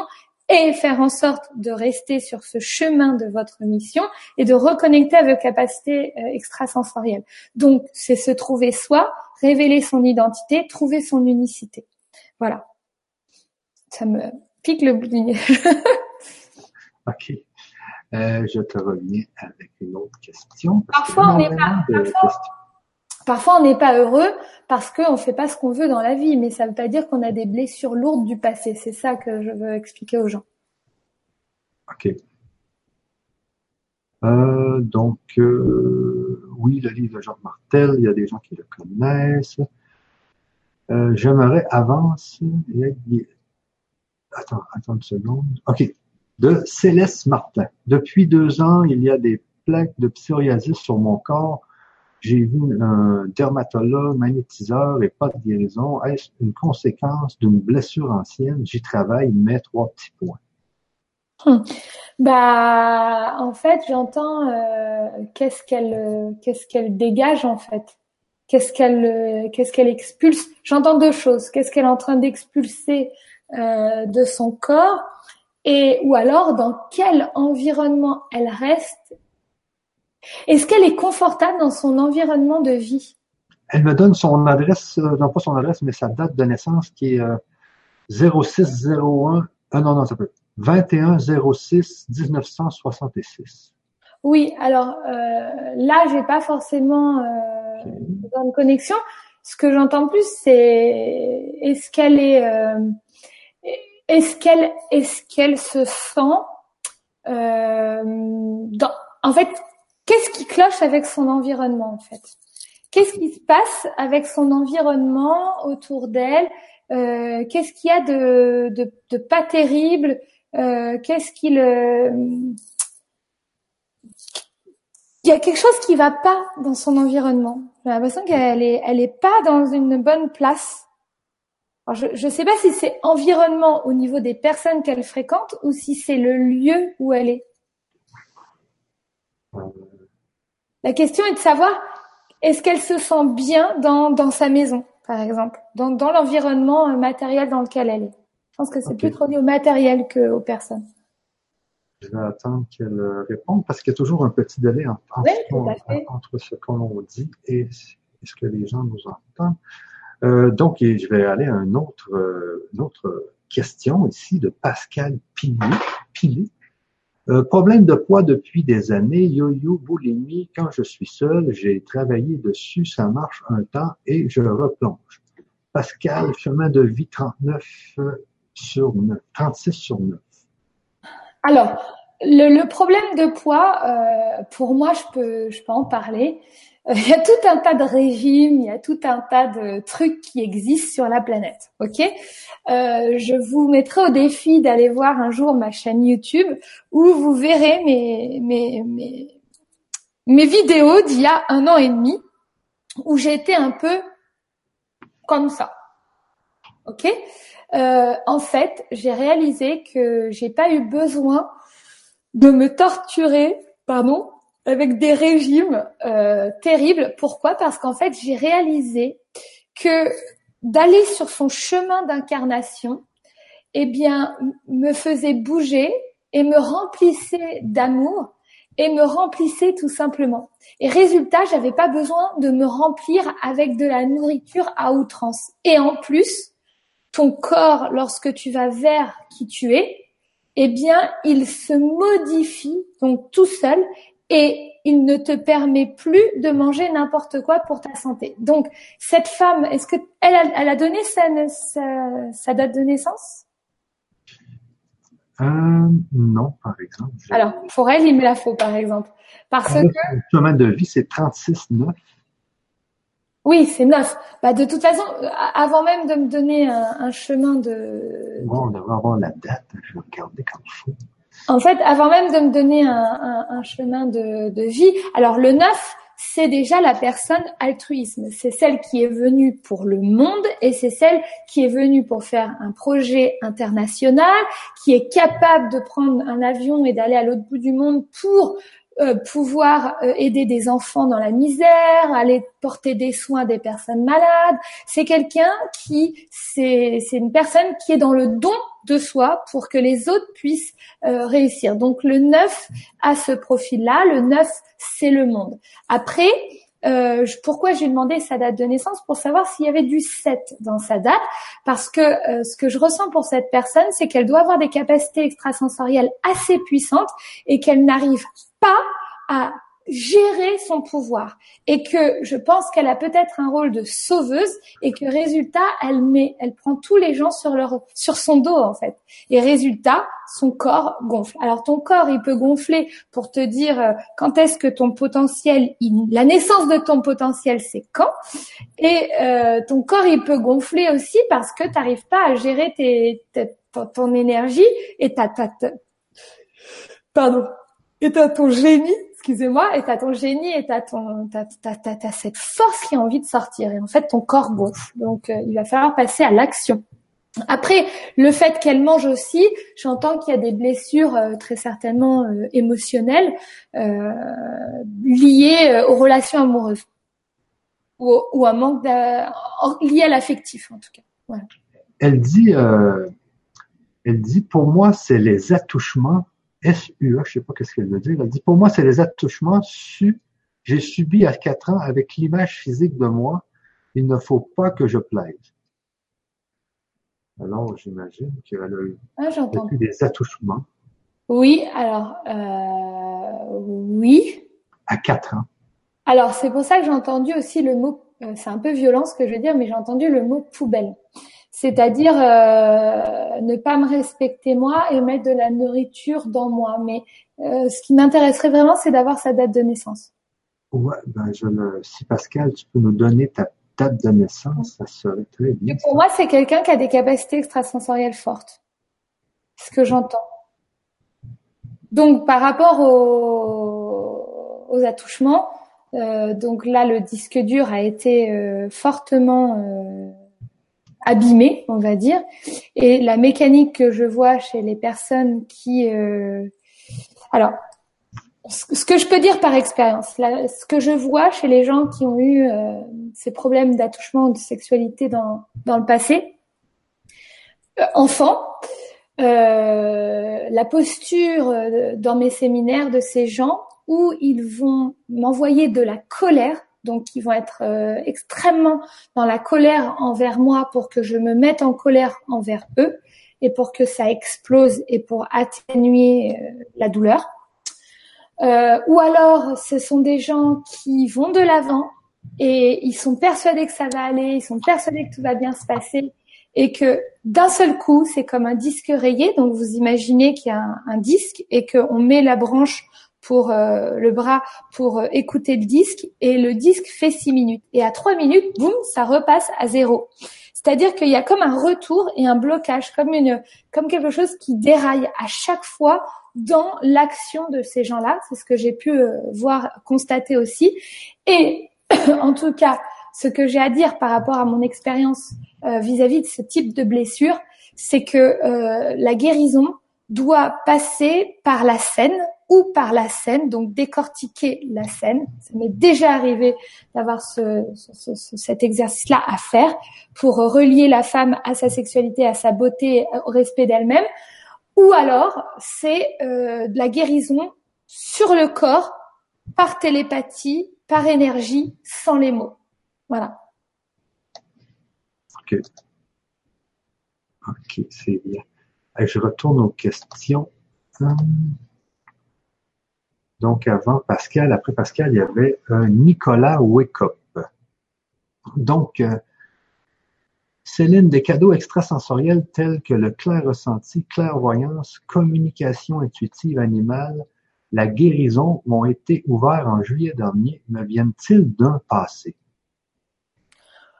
et faire en sorte de rester sur ce chemin de votre mission et de reconnecter à vos capacités euh, extrasensorielles. Donc, c'est se trouver soi, révéler son identité, trouver son unicité. Voilà. Ça me pique le bout du nez. Ok. Euh, je te reviens avec une autre question. Parfois on n'est pas, parfois, parfois on n'est pas heureux parce qu'on ne fait pas ce qu'on veut dans la vie, mais ça ne veut pas dire qu'on a des blessures lourdes du passé. C'est ça que je veux expliquer aux gens. Ok. Euh, donc, euh, oui, le livre de Jacques Martel, il y a des gens qui le connaissent. Euh, j'aimerais avancer. Attends, attends une seconde. Ok. De Céleste Martin. Depuis deux ans, il y a des plaques de psoriasis sur mon corps. J'ai vu un dermatologue, magnétiseur et pas de guérison. Est-ce une conséquence d'une blessure ancienne? J'y travaille, mais trois petits points. Hum. Bah, en fait, j'entends euh, qu'est-ce qu'elle, euh, qu'est-ce qu'elle dégage en fait. Qu'est-ce qu'elle, euh, qu'est-ce qu'elle expulse. J'entends deux choses. Qu'est-ce qu'elle est en train d'expulser euh, de son corps? Et ou alors dans quel environnement elle reste? Est-ce qu'elle est confortable dans son environnement de vie? Elle me donne son adresse, euh, non pas son adresse, mais sa date de naissance qui est euh, zéro six zéro un, euh, non, non, ça peut, vingt et un zéro six mille neuf cent soixante-six. Oui, alors euh, là, j'ai pas forcément euh, okay. besoin de connexion. Ce que j'entends plus, c'est est-ce qu'elle est... Euh, Est-ce qu'elle, est-ce qu'elle se sent euh, dans, en fait, qu'est-ce qui cloche avec son environnement en fait? Qu'est-ce qui se passe avec son environnement autour d'elle? euh, Qu'est-ce qu'il y a de, de, de pas terrible? euh, Qu'est-ce qu'il euh, il y a quelque chose qui va pas dans son environnement. J'ai l'impression qu'elle est, elle est pas dans une bonne place. Alors je ne sais pas si c'est environnement au niveau des personnes qu'elle fréquente ou si c'est le lieu où elle est. La question est de savoir est-ce qu'elle se sent bien dans, dans sa maison, par exemple, dans, dans l'environnement matériel dans lequel elle est. Je pense que c'est okay. plus trop lié au matériel qu'aux personnes. Je vais attendre qu'elle réponde parce qu'il y a toujours un petit délai en, en oui, tout à fait. entre ce qu'on dit et ce que les gens nous entendent. Euh, donc, je vais aller à une autre, euh, une autre question ici de Pascal Pilé. Euh, problème de poids depuis des années, yo-yo, boulimie, quand je suis seul, j'ai travaillé dessus, ça marche un temps et je replonge. Pascal, chemin de vie trente-neuf sur neuf, trente-six sur neuf. Alors, le, le problème de poids, euh, pour moi, je peux, je peux en parler. Euh, il y a tout un tas de régimes, il y a tout un tas de trucs qui existent sur la planète. Ok, euh, je vous mettrai au défi d'aller voir un jour ma chaîne YouTube où vous verrez mes mes mes, mes vidéos d'il y a un an et demi où j'ai été un peu comme ça. Ok, euh, en fait, j'ai réalisé que j'ai pas eu besoin de me torturer, pardon, avec des régimes euh, terribles. Pourquoi ? Parce qu'en fait, j'ai réalisé que d'aller sur son chemin d'incarnation, eh bien, me faisait bouger et me remplissait d'amour et me remplissait tout simplement. Et résultat, j'avais pas besoin de me remplir avec de la nourriture à outrance. Et en plus, ton corps, lorsque tu vas vers qui tu es, eh bien, il se modifie donc tout seul et il ne te permet plus de manger n'importe quoi pour ta santé. Donc, cette femme, est-ce que elle a, elle a donné sa, sa, sa date de naissance ? Euh, non, par exemple. Je... Alors, pour elle, il me la faut, par exemple. Parce que... Le chemin de vie, c'est trente-six neuf. Oui, c'est neuf. Bah, de toute façon, avant même de me donner un, un chemin de... Bon, on devrait avoir la date. Je vais regarder quand je fais. En fait, avant même de me donner un, un, un chemin de, de vie, alors le neuf, c'est déjà la personne altruisme. C'est celle qui est venue pour le monde et c'est celle qui est venue pour faire un projet international, qui est capable de prendre un avion et d'aller à l'autre bout du monde pour... Euh, pouvoir euh, aider des enfants dans la misère, aller porter des soins à des personnes malades. C'est quelqu'un qui, c'est, c'est une personne qui est dans le don de soi pour que les autres puissent euh, réussir. Donc le neuf a ce profil-là, le neuf c'est le monde. Après, euh, je, pourquoi j'ai demandé sa date de naissance pour savoir s'il y avait du sept dans sa date, parce que euh, ce que je ressens pour cette personne, c'est qu'elle doit avoir des capacités extrasensorielles assez puissantes et qu'elle n'arrive pas à gérer son pouvoir et que je pense qu'elle a peut-être un rôle de sauveuse et que résultat, elle met, elle prend tous les gens sur leur, sur son dos en fait. Et résultat, son corps gonfle. Alors ton corps, il peut gonfler pour te dire euh, quand est-ce que ton potentiel, il, la naissance de ton potentiel, c'est quand. Et euh, ton corps, il peut gonfler aussi parce que t'arrives pas à gérer tes, tes, ton, ton énergie et ta, ta, ta... pardon. Et t'as ton génie, excusez-moi, et t'as ton génie et t'as ton, t'as, t'as, t'as, t'as cette force qui a envie de sortir. Et en fait, ton corps gonfle. Donc, euh, il va falloir passer à l'action. Après, le fait qu'elle mange aussi, j'entends qu'il y a des blessures euh, très certainement euh, émotionnelles euh, liées euh, aux relations amoureuses ou, ou un manque lié à l'affectif en tout cas. Voilà. Elle dit, euh, elle dit, pour moi, c'est les attouchements. S U A, je sais pas qu'est-ce qu'elle veut dire. Elle dit, pour moi, c'est les attouchements su, j'ai subi à quatre ans avec l'image physique de moi. Il ne faut pas que je plaide. Alors, j'imagine qu'elle a eu ah, des attouchements. Oui, alors, euh, oui. À quatre ans. Alors, c'est pour ça que j'ai entendu aussi le mot, c'est un peu violent ce que je veux dire, mais j'ai entendu le mot poubelle. C'est-à-dire euh, ne pas me respecter moi et mettre de la nourriture dans moi. Mais euh, ce qui m'intéresserait vraiment, c'est d'avoir sa date de naissance. Ouais, ben je le... si Pascal, tu peux nous donner ta date de naissance, ça serait très bien. Et pour ça. Moi, c'est quelqu'un qui a des capacités extrasensorielles fortes. C'est ce que j'entends. Donc, par rapport aux, aux attouchements, euh, donc là, le disque dur a été euh, fortement... Euh, abîmée, on va dire. Et la mécanique que je vois chez les personnes qui... Euh... Alors, ce que je peux dire par expérience, là, ce que je vois chez les gens qui ont eu euh, ces problèmes d'attouchement ou de sexualité dans, dans le passé, euh, enfant, euh, la posture euh, dans mes séminaires de ces gens où ils vont m'envoyer de la colère. Donc, ils vont être euh, extrêmement dans la colère envers moi pour que je me mette en colère envers eux et pour que ça explose et pour atténuer euh, la douleur. Euh, ou alors, ce sont des gens qui vont de l'avant et ils sont persuadés que ça va aller, ils sont persuadés que tout va bien se passer et que d'un seul coup, c'est comme un disque rayé. Donc, vous imaginez qu'il y a un, un disque et qu'on met la branche pour euh, le bras pour euh, écouter le disque et le disque fait six minutes. Et à trois minutes, boum, ça repasse à zéro. C'est-à-dire qu'il y a comme un retour et un blocage, comme une, comme quelque chose qui déraille à chaque fois dans l'action de ces gens-là. C'est ce que j'ai pu euh, voir, constater aussi. Et en tout cas, ce que j'ai à dire par rapport à mon expérience euh, vis-à-vis de ce type de blessure, c'est que euh, la guérison doit passer par la scène ou par la scène, donc décortiquer la scène. Ça m'est déjà arrivé d'avoir ce, ce, ce, cet exercice-là à faire pour relier la femme à sa sexualité, à sa beauté, au respect d'elle-même. Ou alors, c'est euh, de la guérison sur le corps, par télépathie, par énergie, sans les mots. Voilà. Ok. Ok, c'est bien. Je retourne aux questions. Donc, avant Pascal, après Pascal, il y avait un Nicolas Wakeup. Donc, Céline, des cadeaux extrasensoriels tels que le clair ressenti, clairvoyance, communication intuitive animale, la guérison m'ont été ouverts en juillet dernier. Me viennent-ils d'un passé?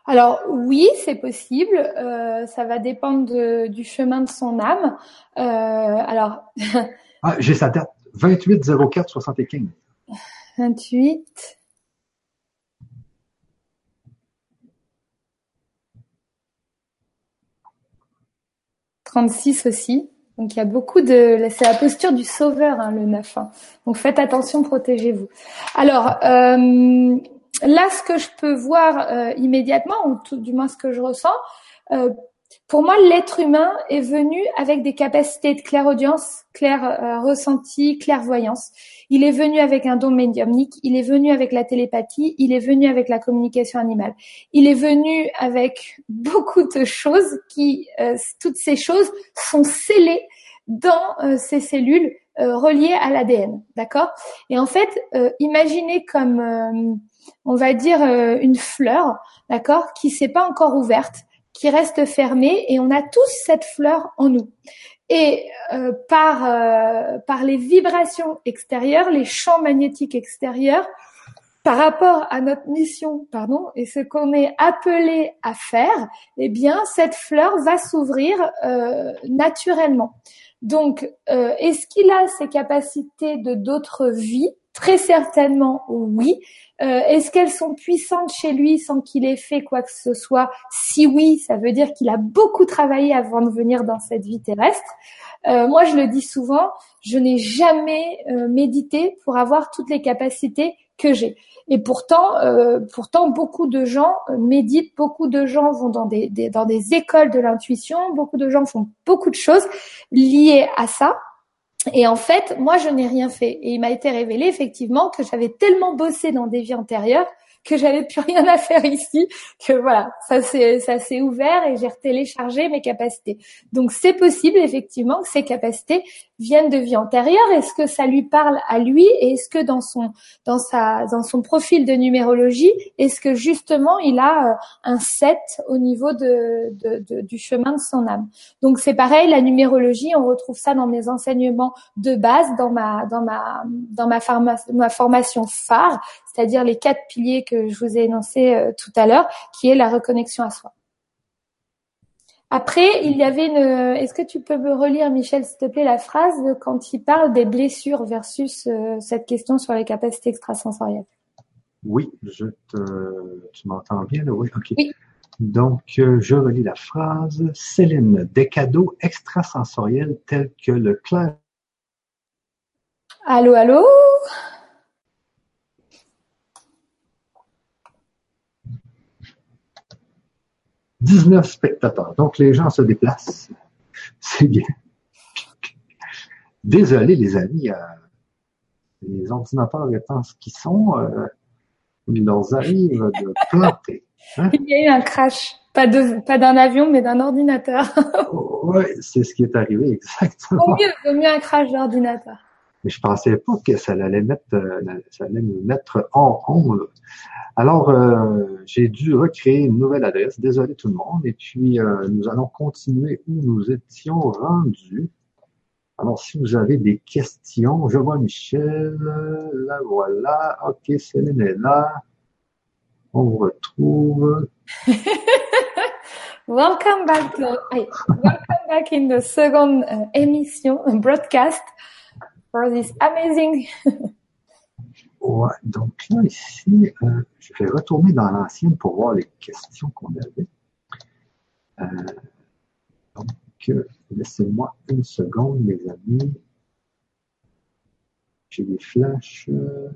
Alors oui, c'est possible. Euh, ça va dépendre de, du chemin de son âme. Euh, alors, ah, j'ai sa date vingt-huit zéro quatre soixante-quinze. vingt-huit. trente-six aussi. Donc il y a beaucoup de, c'est la posture du sauveur, hein, le neuf. Hein. Donc faites attention, protégez-vous. Alors. Euh, Là, ce que je peux voir euh, immédiatement, ou tout du moins ce que je ressens, euh, pour moi, l'être humain est venu avec des capacités de clairaudience, clair euh, ressenti, clairvoyance. Il est venu avec un don médiumnique, il est venu avec la télépathie, il est venu avec la communication animale. Il est venu avec beaucoup de choses qui, euh, toutes ces choses sont scellées dans euh, ces cellules euh, reliées à l'A D N, d'accord ? Et en fait, euh, imaginez comme... Euh, on va dire euh, une fleur, d'accord, qui s'est pas encore ouverte, qui reste fermée, et on a tous cette fleur en nous. Et euh, par euh, par les vibrations extérieures, les champs magnétiques extérieurs, par rapport à notre mission, pardon, et ce qu'on est appelé à faire, eh bien cette fleur va s'ouvrir euh, naturellement. Donc, euh, est-ce qu'il a ces capacités de d'autres vies ? Très certainement, oui. Euh, est-ce qu'elles sont puissantes chez lui sans qu'il ait fait quoi que ce soit? Si oui, ça veut dire qu'il a beaucoup travaillé avant de venir dans cette vie terrestre. Euh, moi, je le dis souvent, je n'ai jamais euh, médité pour avoir toutes les capacités que j'ai. Et pourtant, euh, pourtant, beaucoup de gens méditent, beaucoup de gens vont dans des, des, dans des écoles de l'intuition, beaucoup de gens font beaucoup de choses liées à ça. Et en fait, moi, je n'ai rien fait. Et il m'a été révélé, effectivement, que j'avais tellement bossé dans des vies antérieures que j'avais plus rien à faire ici, que voilà, ça s'est, ça s'est ouvert et j'ai retéléchargé mes capacités. Donc, c'est possible, effectivement, que ces capacités viennent de vies antérieures. Est-ce que ça lui parle à lui? Et est-ce que dans son, dans sa, dans son profil de numérologie, est-ce que justement, il a un sept au niveau de, de, de, du chemin de son âme? Donc, c'est pareil, la numérologie, on retrouve ça dans mes enseignements de base, dans ma, dans ma, dans ma, pharma, ma formation phare, c'est-à-dire les quatre piliers que je vous ai énoncés tout à l'heure, qui est la reconnexion à soi. Après, il y avait une... Est-ce que tu peux me relire, Michel, s'il te plaît, la phrase quand il parle des blessures versus euh, cette question sur les capacités extrasensorielles? Oui, je te... tu m'entends bien, là? Oui, ok. Oui. Donc, euh, je relis la phrase. Céline, des cadeaux extrasensoriels tels que le clair... Allô, allô? dix-neuf spectateurs. Donc, les gens se déplacent. C'est bien. Désolé, les amis. Euh, les ordinateurs étant ce qu'ils sont, euh, ils leur arrivent de planter. Hein? Il y a eu un crash. Pas, de, pas d'un avion, mais d'un ordinateur. Oh, oui, c'est ce qui est arrivé, exactement. Vaut mieux, vaut mieux un crash d'ordinateur. mais je pensais pas que ça allait mettre, ça allait me mettre hors on. Là. Alors, euh, j'ai dû recréer une nouvelle adresse. Désolé tout le monde. Et puis, euh, nous allons continuer où nous étions rendus. Alors, si vous avez des questions, je vois Michel. Là, voilà. OK, Céline est là. On vous retrouve. Welcome back to, welcome back in the second uh, émission, broadcast for this amazing. Ouais, donc là, ici, euh, je vais retourner dans l'ancienne pour voir les questions qu'on avait. Euh, donc, euh, laissez-moi une seconde, mes amis. J'ai des flashs. Euh...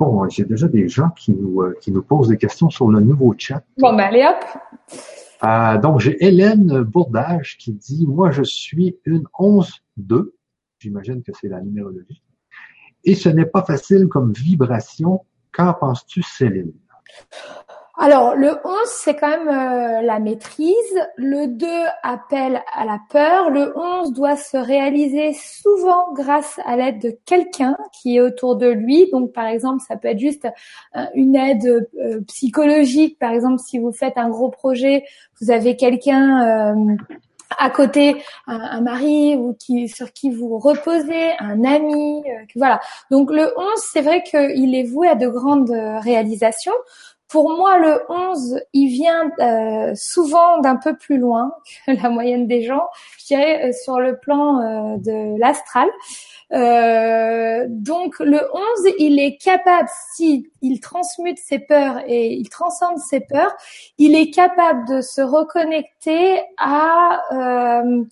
Bon, j'ai déjà des gens qui nous euh, qui nous posent des questions sur le nouveau chat. Bon, ben allez hop. Euh, donc, j'ai Hélène Bourdage qui dit « Moi, je suis une onze deux. » J'imagine que c'est la numérologie. « Et ce n'est pas facile comme vibration. Qu'en penses-tu, Céline? » Alors, le onze, c'est quand même euh, la maîtrise. Le deux appelle à la peur. Le onze doit se réaliser souvent grâce à l'aide de quelqu'un qui est autour de lui. Donc, par exemple, ça peut être juste euh, une aide euh, psychologique. Par exemple, si vous faites un gros projet, vous avez quelqu'un... Euh, à côté, un, un mari ou qui sur qui vous reposez, un ami, euh, voilà. Donc le onze, c'est vrai qu'il est voué à de grandes euh, réalisations. Pour moi, le onze, il vient euh, souvent d'un peu plus loin que la moyenne des gens, je dirais, euh, sur le plan euh, de l'astral. Euh, donc le onze, il est capable, si il transmute ses peurs et il transcende ses peurs, il est capable de se reconnecter à euh,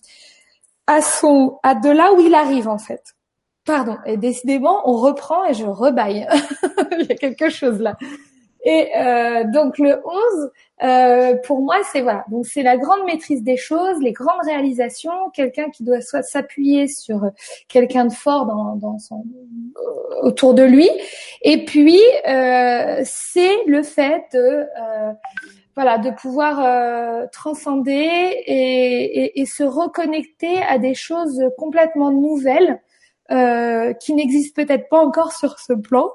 à son à de là où il arrive en fait. Pardon. Et décidément, on reprend et je rebaille. Il y a quelque chose là. Et euh, donc le onze, euh, pour moi, c'est voilà, donc c'est la grande maîtrise des choses, les grandes réalisations, quelqu'un qui doit soit s'appuyer sur quelqu'un de fort dans, dans son, autour de lui. Et puis euh, c'est le fait de euh, voilà de pouvoir euh, transcender et, et, et se reconnecter à des choses complètement nouvelles euh, qui n'existent peut-être pas encore sur ce plan.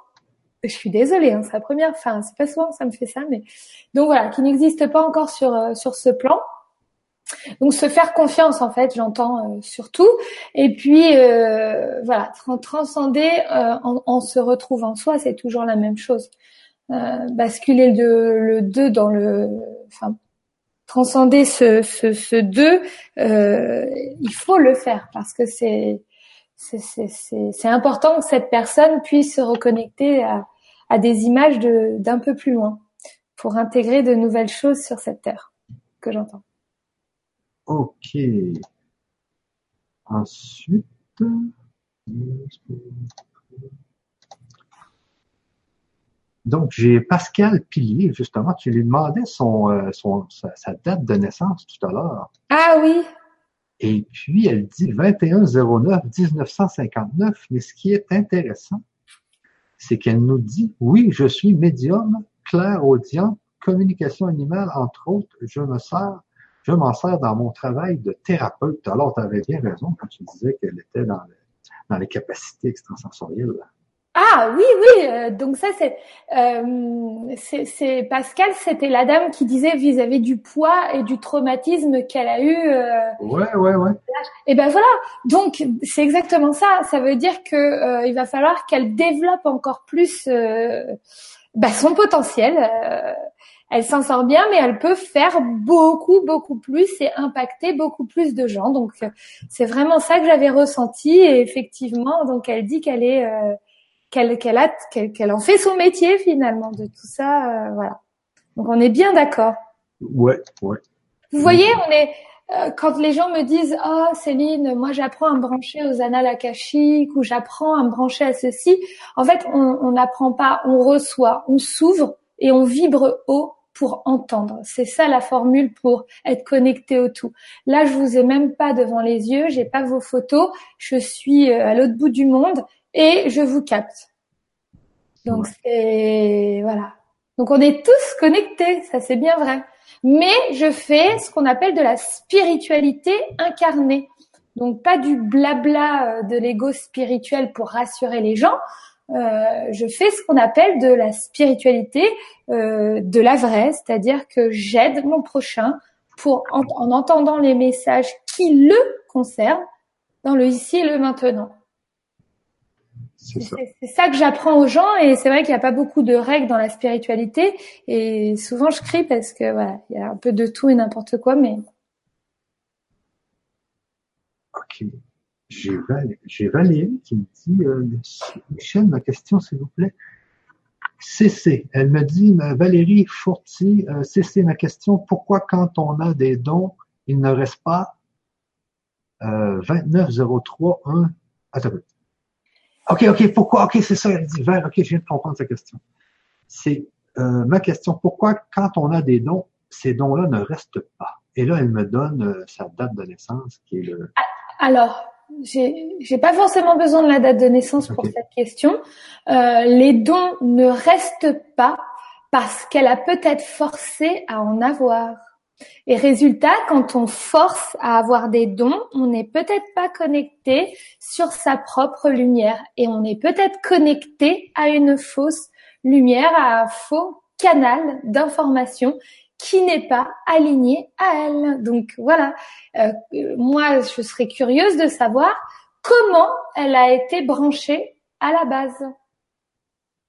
Je suis désolée, hein, c'est la première. Enfin, c'est pas souvent que ça me fait ça, mais donc voilà, qui n'existe pas encore sur euh, sur ce plan. Donc se faire confiance, en fait, j'entends euh, surtout. Et puis euh, voilà, trans- transcender euh, en, en se retrouvant soi, c'est toujours la même chose. Euh, basculer de, le deux dans le, enfin, transcender ce ce, ce deux, euh, il faut le faire parce que c'est c'est c'est c'est c'est important que cette personne puisse se reconnecter à à des images de, d'un peu plus loin pour intégrer de nouvelles choses sur cette terre que j'entends. Ok. Ensuite, donc j'ai Pascal Pillier, justement, tu lui demandais son son sa, sa date de naissance tout à l'heure. Ah oui. Et puis elle dit vingt et un zéro neuf mille neuf cent cinquante-neuf, mais ce qui est intéressant, c'est qu'elle nous dit « Oui, je suis médium, clairaudient, communication animale, entre autres, je me sers, je m'en sers dans mon travail de thérapeute. » Alors, tu avais bien raison quand tu disais qu'elle était dans, le, dans les capacités extrasensorielles. Ah oui, oui, euh, donc ça c'est, euh, c'est, c'est Pascal, c'était la dame qui disait vis-à-vis du poids et du traumatisme qu'elle a eu. Euh, ouais, ouais, ouais. Et ben voilà, donc c'est exactement ça. Ça veut dire que euh, il va falloir qu'elle développe encore plus euh, bah, son potentiel. Euh, elle s'en sort bien, mais elle peut faire beaucoup, beaucoup plus et impacter beaucoup plus de gens. Donc euh, c'est vraiment ça que j'avais ressenti et effectivement, donc elle dit qu'elle est euh, Qu'elle, qu'elle, a, qu'elle, qu'elle en fait son métier, finalement, de tout ça. Euh, voilà. Donc, on est bien d'accord. Ouais, ouais. Vous voyez, on est euh, quand les gens me disent « Oh, Céline, moi, j'apprends à me brancher aux annales akashiques ou j'apprends à me brancher à ceci. » En fait, on n'apprend pas, on reçoit, on s'ouvre et on vibre haut pour entendre. C'est ça la formule pour être connecté au tout. Là, je vous ai même pas devant les yeux, j'ai pas vos photos, je suis à l'autre bout du monde et je vous capte. Donc, ouais. c'est, voilà. Donc, on est tous connectés, ça c'est bien vrai. Mais je fais ce qu'on appelle de la spiritualité incarnée. Donc, pas du blabla de l'ego spirituel pour rassurer les gens. Euh, je fais ce qu'on appelle de la spiritualité euh, de la vraie, c'est-à-dire que j'aide mon prochain pour en, en entendant les messages qui le concernent dans le ici et le maintenant. C'est ça. C'est, c'est ça que j'apprends aux gens, et c'est vrai qu'il n'y a pas beaucoup de règles dans la spiritualité, et souvent je crie parce que voilà, il y a un peu de tout et n'importe quoi, mais. Ok. J'ai, Val- j'ai Valérie qui me dit euh, « Michel, ma question, s'il vous plaît. » C C. Elle me dit « Valérie Fourty, euh, C C, ma question, pourquoi quand on a des dons, il ne reste pas euh, vingt-neuf zéro trois un... » Attends. Ok, ok, pourquoi? Ok, c'est ça, elle dit « Vert, ok, je viens de comprendre sa question. » C'est euh, ma question, pourquoi quand on a des dons, ces dons-là ne restent pas? Et là, elle me donne euh, sa date de naissance qui est le… Alors… J'ai, j'ai pas forcément besoin de la date de naissance pour okay. cette question. Euh, les dons ne restent pas parce qu'elle a peut-être forcé à en avoir. Et résultat, quand on force à avoir des dons, on n'est peut-être pas connecté sur sa propre lumière, et on est peut-être connecté à une fausse lumière, à un faux canal d'information qui n'est pas alignée à elle. Donc voilà, euh, moi je serais curieuse de savoir comment elle a été branchée à la base.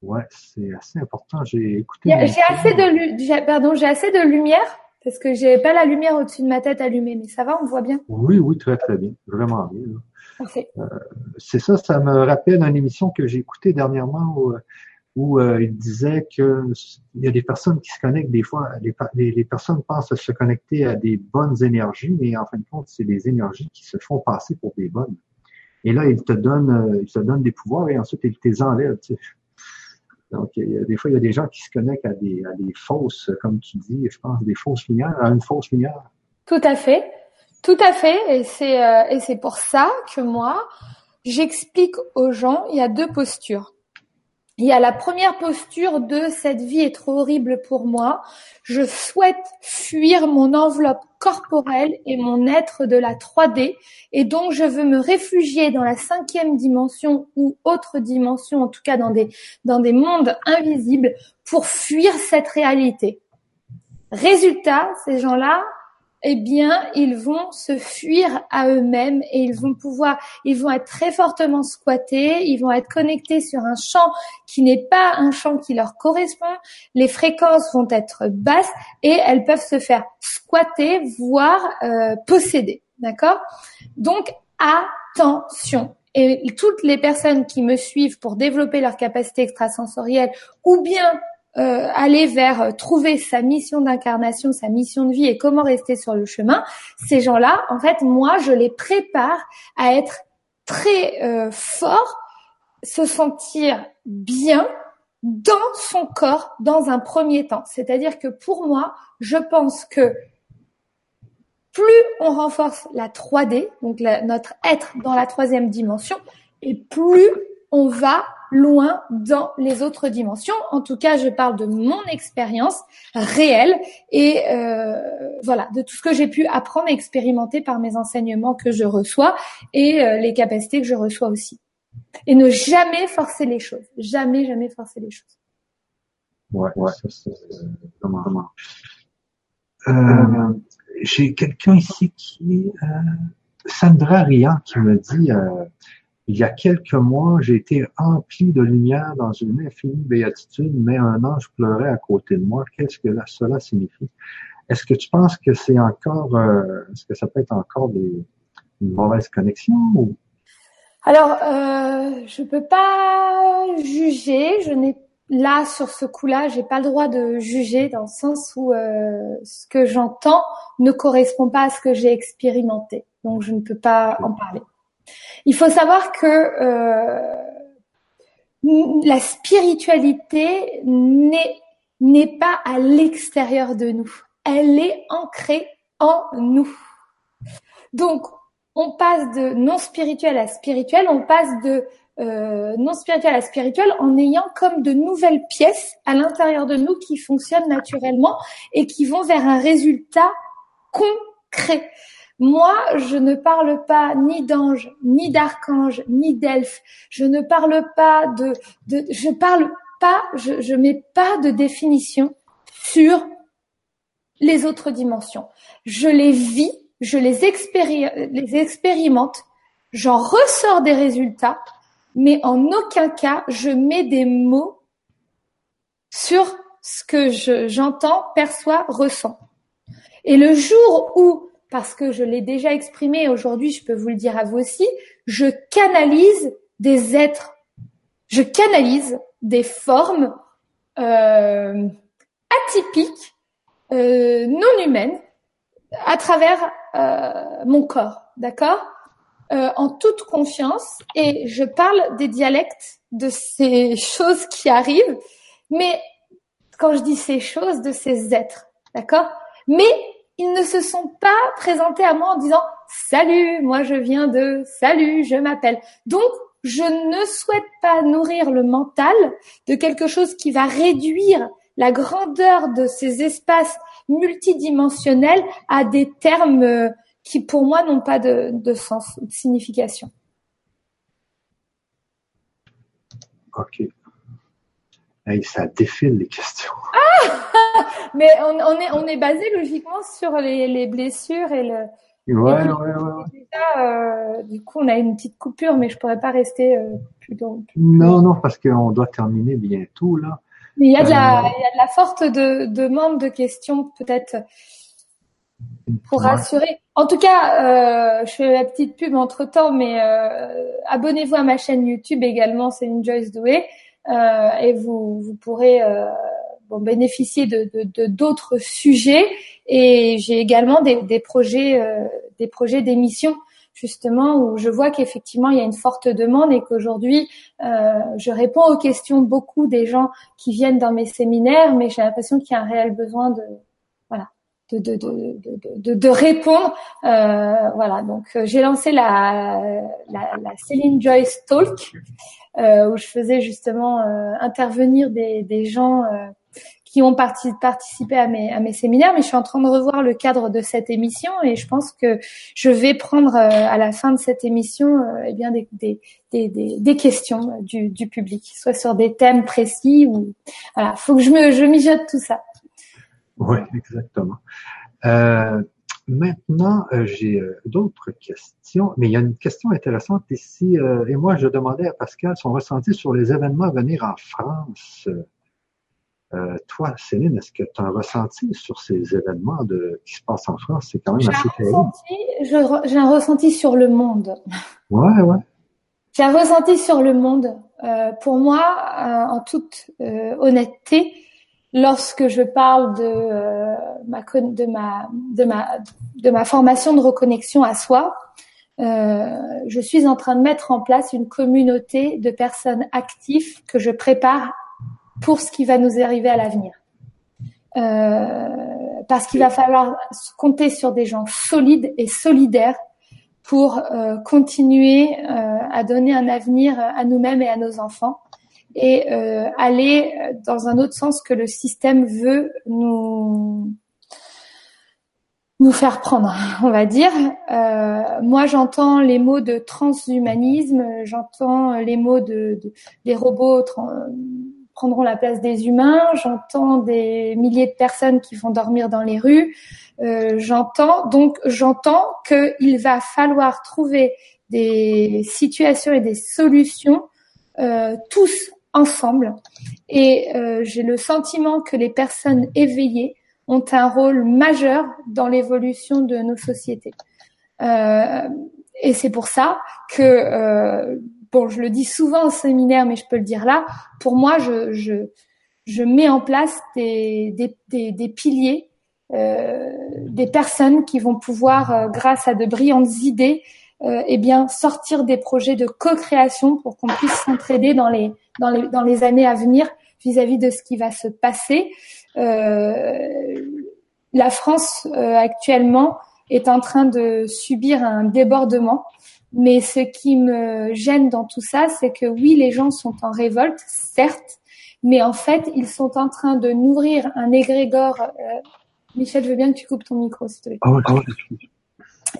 Ouais, c'est assez important. J'ai écouté. J'ai, j'ai assez de, j'ai, pardon, j'ai assez de lumière parce que j'ai pas la lumière au-dessus de ma tête allumée, mais ça va, on voit bien. Oui, oui, très très bien, vraiment bien. Là. Parfait. Euh, c'est ça, ça me rappelle une émission que j'ai écoutée dernièrement où. où euh, il disait que il y a des personnes qui se connectent des fois, les, les, les personnes pensent se connecter à des bonnes énergies, mais en fin de compte, c'est des énergies qui se font passer pour des bonnes. Et là, ils te donnent, ils te donnent des pouvoirs et ensuite ils te les enlèvent. Tu sais. Donc, il y a, des fois, il y a des gens qui se connectent à des, à des fausses, comme tu dis, je pense, des fausses lumières, à une fausse lumière. Tout à fait, tout à fait, et c'est euh, et c'est pour ça que moi, j'explique aux gens, il y a deux postures. Il y a la première posture de « cette vie est trop horrible pour moi, je souhaite fuir mon enveloppe corporelle et mon être de la trois D et donc je veux me réfugier dans la cinquième dimension ou autre dimension, en tout cas dans des, dans des mondes invisibles pour fuir cette réalité. » Résultat, ces gens-là, eh bien, ils vont se fuir à eux-mêmes et ils vont pouvoir, ils vont être très fortement squattés, ils vont être connectés sur un champ qui n'est pas un champ qui leur correspond, les fréquences vont être basses et elles peuvent se faire squatter, voire euh, posséder, d'accord ? Donc, attention. Et toutes les personnes qui me suivent pour développer leur capacité extrasensorielle ou bien Euh, aller vers euh, trouver sa mission d'incarnation, sa mission de vie et comment rester sur le chemin, ces gens-là, en fait, moi, je les prépare à être très euh, forts, se sentir bien dans son corps dans un premier temps. C'est-à-dire que pour moi, je pense que plus on renforce la trois D, donc la, notre être dans la troisième dimension, et plus on va loin dans les autres dimensions. En tout cas, je parle de mon expérience réelle et euh, voilà, de tout ce que j'ai pu apprendre et expérimenter par mes enseignements que je reçois et euh, les capacités que je reçois aussi. Et ne jamais forcer les choses. Jamais, jamais forcer les choses. Ouais, ouais, ça c'est euh, vraiment, vraiment. Euh, j'ai quelqu'un ici qui est euh, Sandra Rian qui me dit... Euh, Il y a quelques mois, j'ai été empli de lumière dans une infinie béatitude, mais un ange pleurait à côté de moi. Qu'est-ce que cela signifie? Est-ce que tu penses que c'est encore, euh, est-ce que ça peut être encore des, une mauvaise connexion? Ou... Alors, euh, je peux pas juger. Je n'ai là sur ce coup-là, j'ai pas le droit de juger dans le sens où euh, ce que j'entends ne correspond pas à ce que j'ai expérimenté. Donc, je ne peux pas en parler. Il faut savoir que euh, la spiritualité n'est, n'est pas à l'extérieur de nous. Elle est ancrée en nous. Donc, on passe de non spirituel à spirituel, on passe de euh, non spirituel à spirituel en ayant comme de nouvelles pièces à l'intérieur de nous qui fonctionnent naturellement et qui vont vers un résultat concret. Moi, je ne parle pas ni d'ange, ni d'archange, ni d'elfe. Je ne parle pas de, de je parle pas, je, je mets pas de définition sur les autres dimensions. Je les vis, je les, expéri- les expérimente, j'en ressors des résultats, mais en aucun cas, je mets des mots sur ce que je, j'entends, perçois, ressens. Et le jour où, parce que je l'ai déjà exprimé, aujourd'hui, je peux vous le dire à vous aussi, je canalise des êtres, je canalise des formes euh, atypiques, euh, non humaines, à travers euh, mon corps, d'accord, euh, en toute confiance. Et je parle des dialectes, de ces choses qui arrivent, mais quand je dis ces choses, de ces êtres, d'accord, mais ils ne se sont pas présentés à moi en disant « Salut, moi je viens de... Salut, je m'appelle. » Donc, je ne souhaite pas nourrir le mental de quelque chose qui va réduire la grandeur de ces espaces multidimensionnels à des termes qui, pour moi, n'ont pas de, de sens, de signification. Ok. Hey, ça défile les questions. Ah mais on, on est on est basé logiquement sur les, les blessures et le. Ouais, et le, ouais, ouais. Déjà, euh, du coup, on a une petite coupure, mais je pourrais pas rester euh, plus long. Non, non, parce qu'on doit terminer bientôt là. Mais il y a de la euh, il y a de la forte de, demande de questions peut-être pour ouais. rassurer. En tout cas, euh, je fais la petite pub entre temps, mais euh, abonnez-vous à ma chaîne YouTube également, Céline Joyce Doué. Euh, et vous, vous pourrez euh, bon, bénéficier de, de, de d'autres sujets. Et j'ai également des, des projets, euh, des projets d'émissions justement où je vois qu'effectivement il y a une forte demande et qu'aujourd'hui euh, je réponds aux questions beaucoup des gens qui viennent dans mes séminaires, mais j'ai l'impression qu'il y a un réel besoin de voilà de de de de, de, de répondre. Euh, voilà, donc j'ai lancé la la, la Céline Joyce Talk. Euh, où je faisais justement euh, intervenir des, des gens euh, qui ont parti, participé à mes, à mes séminaires, mais je suis en train de revoir le cadre de cette émission et je pense que je vais prendre euh, à la fin de cette émission euh, eh bien des, des, des, des, des questions du, du public, soit sur des thèmes précis ou voilà, faut que je me je mijote tout ça. Oui, exactement. Euh, Maintenant, euh, j'ai euh, d'autres questions, mais il y a une question intéressante ici. Euh, et moi, je demandais à Pascal son ressenti sur les événements à venir en France. Euh, toi, Céline, est-ce que tu as un ressenti sur ces événements de, qui se passent en France? C'est quand même j'ai assez terrible. Je, j'ai un ressenti sur le monde. Ouais, ouais. J'ai un ressenti sur le monde. Euh, pour moi, euh, en toute euh, honnêteté, lorsque je parle de euh, ma de ma de ma de ma formation de reconnexion à soi, euh, je suis en train de mettre en place une communauté de personnes actives que je prépare pour ce qui va nous arriver à l'avenir. Euh, parce qu'il va falloir compter sur des gens solides et solidaires pour euh, continuer euh, à donner un avenir à nous-mêmes et à nos enfants. Et euh, aller dans un autre sens que le système veut nous nous faire prendre, on va dire. Euh, moi, j'entends les mots de transhumanisme, j'entends les mots de, de les robots tra- prendront la place des humains, j'entends des milliers de personnes qui vont dormir dans les rues. Euh, j'entends donc j'entends qu'il va falloir trouver des situations et des solutions euh, tous ensemble et euh, j'ai le sentiment que les personnes éveillées ont un rôle majeur dans l'évolution de nos sociétés euh, et c'est pour ça que euh, bon je le dis souvent au séminaire mais je peux le dire là pour moi je je je mets en place des des des, des piliers euh, des personnes qui vont pouvoir euh, grâce à de brillantes idées euh, eh bien sortir des projets de co-création pour qu'on puisse s'entraider dans les dans les dans les années à venir vis-à-vis de ce qui va se passer. Euh, la France euh, actuellement est en train de subir un débordement, mais ce qui me gêne dans tout ça, c'est que oui, les gens sont en révolte, certes, mais en fait, ils sont en train de nourrir un égrégore. Euh, Michel, je veux bien que tu coupes ton micro, s'il te plaît. Ah ouais, ah ouais.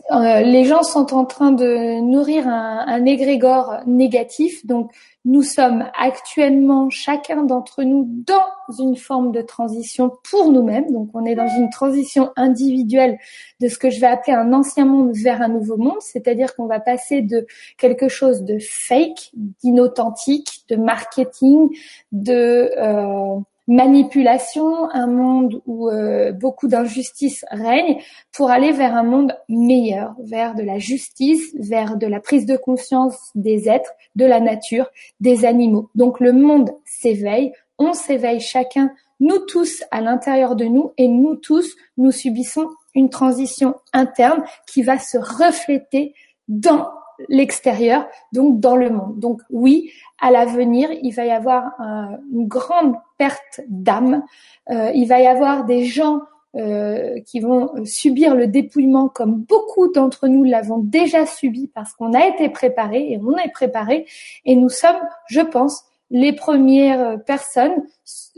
Euh, les gens sont en train de nourrir un, un égrégore négatif. Donc, nous sommes actuellement, chacun d'entre nous, dans une forme de transition pour nous-mêmes. Donc, on est dans une transition individuelle de ce que je vais appeler un ancien monde vers un nouveau monde. C'est-à-dire qu'on va passer de quelque chose de fake, d'inauthentique, de marketing, de... Euh, manipulation, un monde où euh, beaucoup d'injustice règne, pour aller vers un monde meilleur, vers de la justice, vers de la prise de conscience des êtres, de la nature, des animaux. Donc le monde s'éveille, on s'éveille chacun, nous tous à l'intérieur de nous, et nous tous, nous subissons une transition interne qui va se refléter dans l'extérieur, donc dans le monde. Donc oui, à l'avenir, il va y avoir un, une grande perte d'âme. Euh, il va y avoir des gens euh, qui vont subir le dépouillement, comme beaucoup d'entre nous l'avons déjà subi, parce qu'on a été préparés et on est préparés. Et nous sommes, je pense, les premières personnes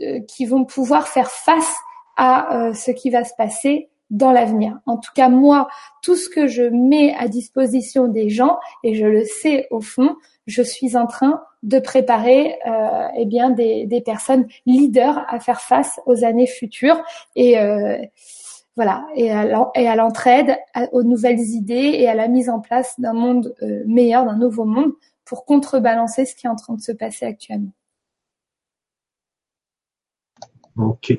euh, qui vont pouvoir faire face à euh, ce qui va se passer dans l'avenir. En tout cas, moi, tout ce que je mets à disposition des gens, et je le sais au fond, je suis en train de préparer euh, eh bien des, des personnes leaders à faire face aux années futures, et euh, voilà, et à, et à l'entraide, à, aux nouvelles idées et à la mise en place d'un monde euh, meilleur, d'un nouveau monde, pour contrebalancer ce qui est en train de se passer actuellement. Ok.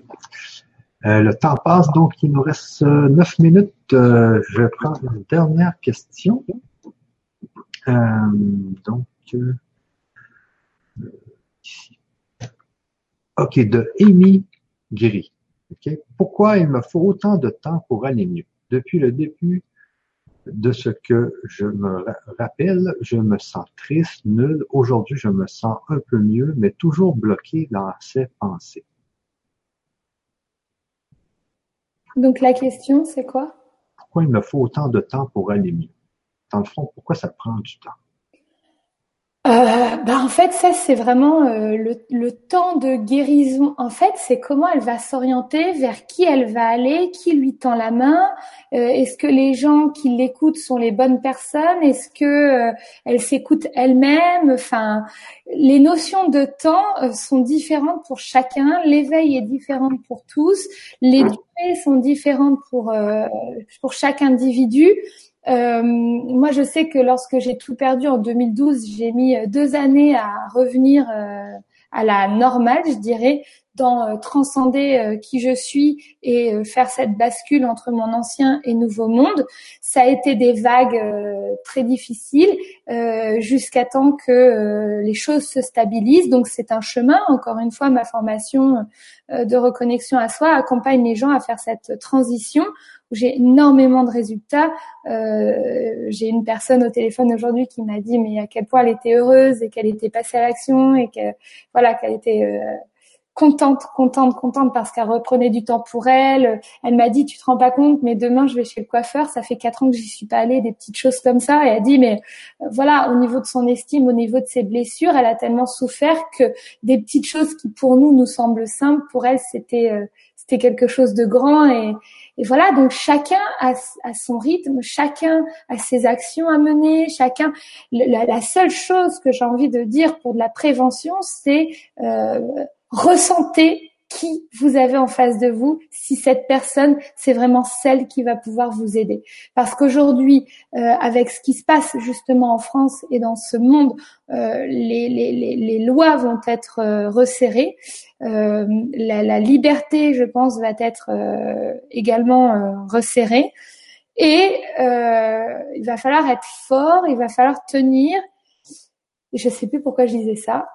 Euh, le temps passe, donc il nous reste euh, neuf minutes. Euh, je prends une dernière question. Euh, donc, euh, ici. OK, de Amy Gris. Okay. Pourquoi il me faut autant de temps pour aller mieux? Depuis le début de ce que je me ra- rappelle, je me sens triste, nul. Aujourd'hui, je me sens un peu mieux, mais toujours bloqué dans ces pensées. Donc, la question, c'est quoi? Pourquoi il me faut autant de temps pour aller mieux? Dans le fond, pourquoi ça prend du temps? Euh, ben en fait, ça, c'est vraiment euh, le, le temps de guérison. En fait, c'est comment elle va s'orienter, vers qui elle va aller, qui lui tend la main. Euh, est-ce que les gens qui l'écoutent sont les bonnes personnes? Est-ce que euh, elle s'écoute elle-même? Enfin, les notions de temps euh, sont différentes pour chacun. L'éveil est différent pour tous. Les durées sont différentes pour euh, pour chaque individu. Euh, moi, je sais que lorsque j'ai tout perdu en deux mille douze, j'ai mis deux années à revenir euh, à la normale, je dirais, dans euh, transcender euh, qui je suis et euh, faire cette bascule entre mon ancien et nouveau monde. Ça a été des vagues euh, très difficiles euh, jusqu'à temps que euh, les choses se stabilisent. Donc, c'est un chemin. Encore une fois, ma formation euh, de reconnexion à soi accompagne les gens à faire cette transition. J'ai énormément de résultats. Euh, j'ai une personne au téléphone aujourd'hui qui m'a dit mais à quel point elle était heureuse et qu'elle était passée à l'action et que voilà qu'elle était euh, contente, contente, contente parce qu'elle reprenait du temps pour elle. Elle m'a dit tu te rends pas compte mais demain je vais chez le coiffeur. Ça fait quatre ans que j'y suis pas allée. Des petites choses comme ça. Et elle a dit mais euh, voilà au niveau de son estime, au niveau de ses blessures, elle a tellement souffert que des petites choses qui pour nous nous semblent simples pour elle c'était euh, c'était quelque chose de grand et Et voilà, donc chacun a, a son rythme, chacun a ses actions à mener, chacun. La, la seule chose que j'ai envie de dire pour de la prévention, c'est euh, ressentez qui vous avez en face de vous, si cette personne, c'est vraiment celle qui va pouvoir vous aider. Parce qu'aujourd'hui, euh, avec ce qui se passe justement en France et dans ce monde, euh, les, les, les, les lois vont être euh, resserrées. Euh, la, la liberté, je pense, va être euh, également euh, resserrée. Et euh, il va falloir être fort, il va falloir tenir. Je sais plus pourquoi je disais ça.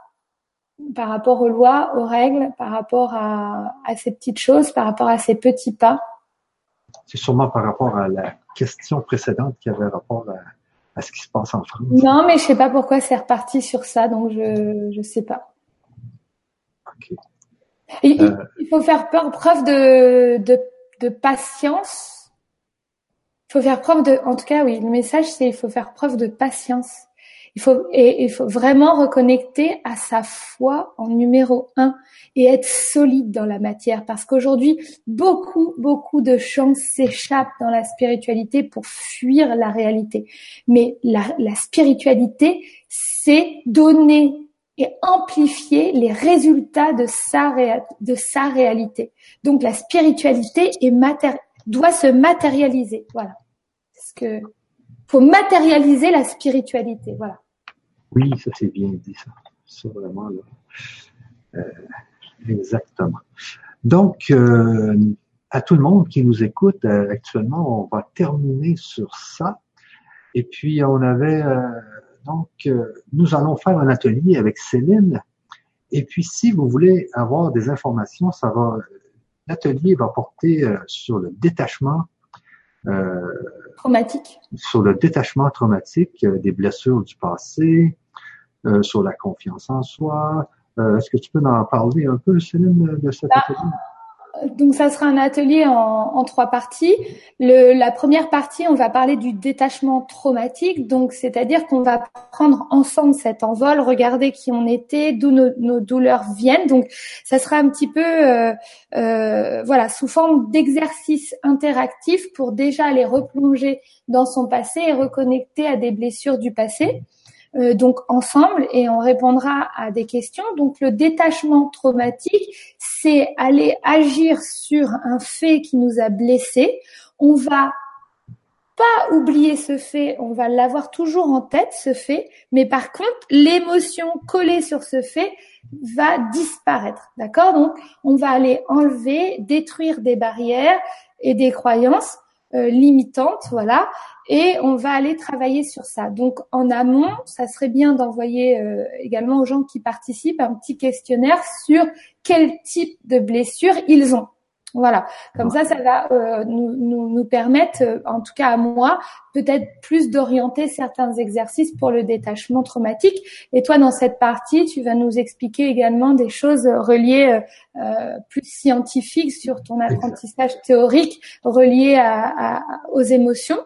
Par rapport aux lois, aux règles, par rapport à, à ces petites choses, par rapport à ces petits pas. C'est sûrement par rapport à la question précédente qui avait rapport à à ce qui se passe en France. Non, mais je sais pas pourquoi c'est reparti sur ça, donc je je sais pas. Ok. Et, euh, il faut faire preuve de de de patience. Il faut faire preuve de, en tout cas, oui, le message c'est il faut faire preuve de patience. Il faut et il faut vraiment reconnecter à sa foi en numéro un et être solide dans la matière, parce qu'aujourd'hui beaucoup beaucoup de gens s'échappent dans la spiritualité pour fuir la réalité. Mais la, la spiritualité, c'est donner et amplifier les résultats de sa réa- de sa réalité. Donc la spiritualité est maté- doit se matérialiser. Voilà, parce que faut matérialiser la spiritualité, voilà. Oui, ça c'est bien dit, ça. C'est vraiment là. Euh, exactement. Donc, euh, à tout le monde qui nous écoute, euh, actuellement, on va terminer sur ça. Et puis, on avait, euh, donc, euh, nous allons faire un atelier avec Céline. Et puis, si vous voulez avoir des informations, ça va, l'atelier va porter euh, sur le détachement Euh, traumatique. Sur le détachement traumatique euh, des blessures du passé, euh, sur la confiance en soi. Euh, est-ce que tu peux en parler un peu, Céline, de cet ah, atelier? Donc, ça sera un atelier en, en trois parties. Le, la première partie, on va parler du détachement traumatique. Donc, c'est-à-dire qu'on va prendre ensemble cet envol, regarder qui on était, d'où nos, nos douleurs viennent. Donc, ça sera un petit peu... Euh, Euh, voilà, sous forme d'exercices interactifs pour déjà aller replonger dans son passé et reconnecter à des blessures du passé. Euh, donc ensemble, et on répondra à des questions. Donc le détachement traumatique, c'est aller agir sur un fait qui nous a blessés. On va pas oublier ce fait, on va l'avoir toujours en tête, ce fait, mais par contre, l'émotion collée sur ce fait va disparaître, d'accord? Donc, on va aller enlever, détruire des barrières et des croyances euh, limitantes, voilà, et on va aller travailler sur ça. Donc, en amont, ça serait bien d'envoyer euh, également aux gens qui participent un petit questionnaire sur quel type de blessure ils ont. Voilà, comme ça, ça va euh, nous, nous, nous permettre, euh, en tout cas à moi, peut-être plus d'orienter certains exercices pour le détachement traumatique. Et toi, dans cette partie, tu vas nous expliquer également des choses reliées euh, plus scientifiques sur ton apprentissage théorique, relié à, à, aux émotions.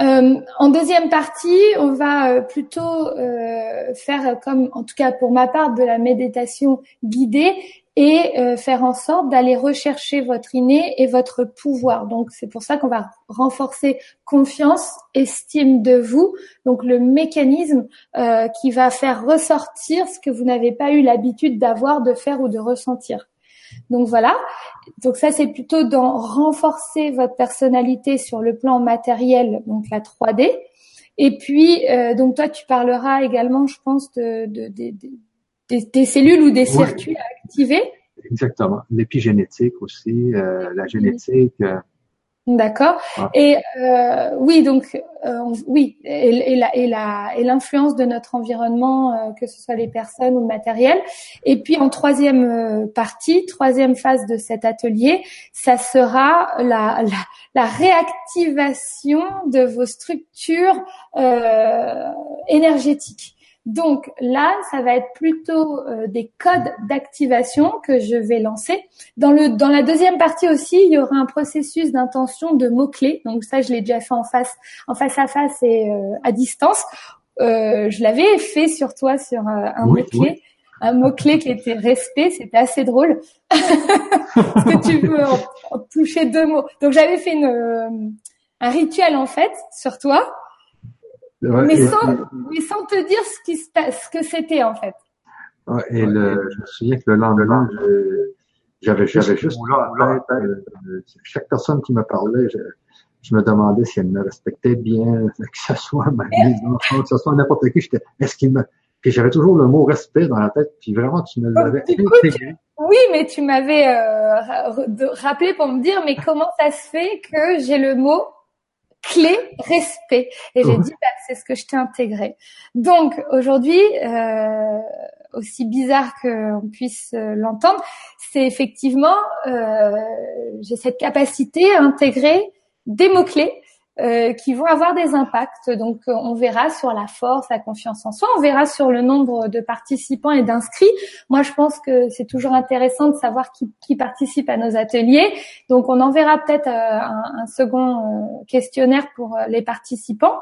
Euh, en deuxième partie, on va plutôt euh, faire, comme en tout cas pour ma part, de la méditation guidée, et euh, faire en sorte d'aller rechercher votre inné et votre pouvoir. Donc, c'est pour ça qu'on va renforcer confiance, estime de vous, donc le mécanisme euh, qui va faire ressortir ce que vous n'avez pas eu l'habitude d'avoir, de faire ou de ressentir. Donc, voilà. Donc, ça, c'est plutôt dans renforcer votre personnalité sur le plan matériel, donc la trois D. Et puis, euh, donc toi, tu parleras également, je pense, de... de, de, de Des, des cellules ou des circuits, oui, à activer. Exactement. L'épigénétique aussi, euh, la génétique. Euh. D'accord. Ah. Et euh, oui, donc euh, oui, et, et, la, et, la, et l'influence de notre environnement, euh, que ce soit les personnes ou le matériel. Et puis en troisième partie, troisième phase de cet atelier, ça sera la, la, la réactivation de vos structures euh, énergétiques. Donc là, ça va être plutôt euh, des codes d'activation que je vais lancer. Dans le dans la deuxième partie aussi, il y aura un processus d'intention de mots-clés. Donc ça, je l'ai déjà fait en face en face à face et euh, à distance. Euh, je l'avais fait sur toi sur euh, un oui, mot-clé. Oui. Un mot-clé qui était respect, c'était assez drôle. Est-ce que tu veux en, en toucher deux mots? Donc j'avais fait une, euh, un rituel en fait sur toi. Ouais, mais, sans, le, mais sans te dire ce qui se passe, ce que c'était en fait. Ouais, et le, je me souviens que le lendemain, je, j'avais, j'avais juste là, là, euh, chaque personne qui me parlait, je, je me demandais si elle me respectait bien, que ce soit ma maison, que ce soit n'importe qui. J'étais, est-ce qu'il me... Puis j'avais toujours le mot respect dans la tête, puis vraiment tu me l'avais intégré. Oui, mais tu m'avais euh, rappelé pour me dire, mais comment ça se fait que j'ai le mot clé respect, et j'ai dit bah, c'est ce que je t'ai intégré. Donc aujourd'hui, euh, aussi bizarre qu'on puisse euh, l'entendre, c'est effectivement euh, j'ai cette capacité à intégrer des mots clés euh, qui vont avoir des impacts. Donc, euh, on verra sur la force, la confiance en soi, on verra sur le nombre de participants et d'inscrits. Moi, je pense que c'est toujours intéressant de savoir qui, qui participe à nos ateliers. Donc, on enverra peut-être euh, un, un second euh, questionnaire pour euh, les participants,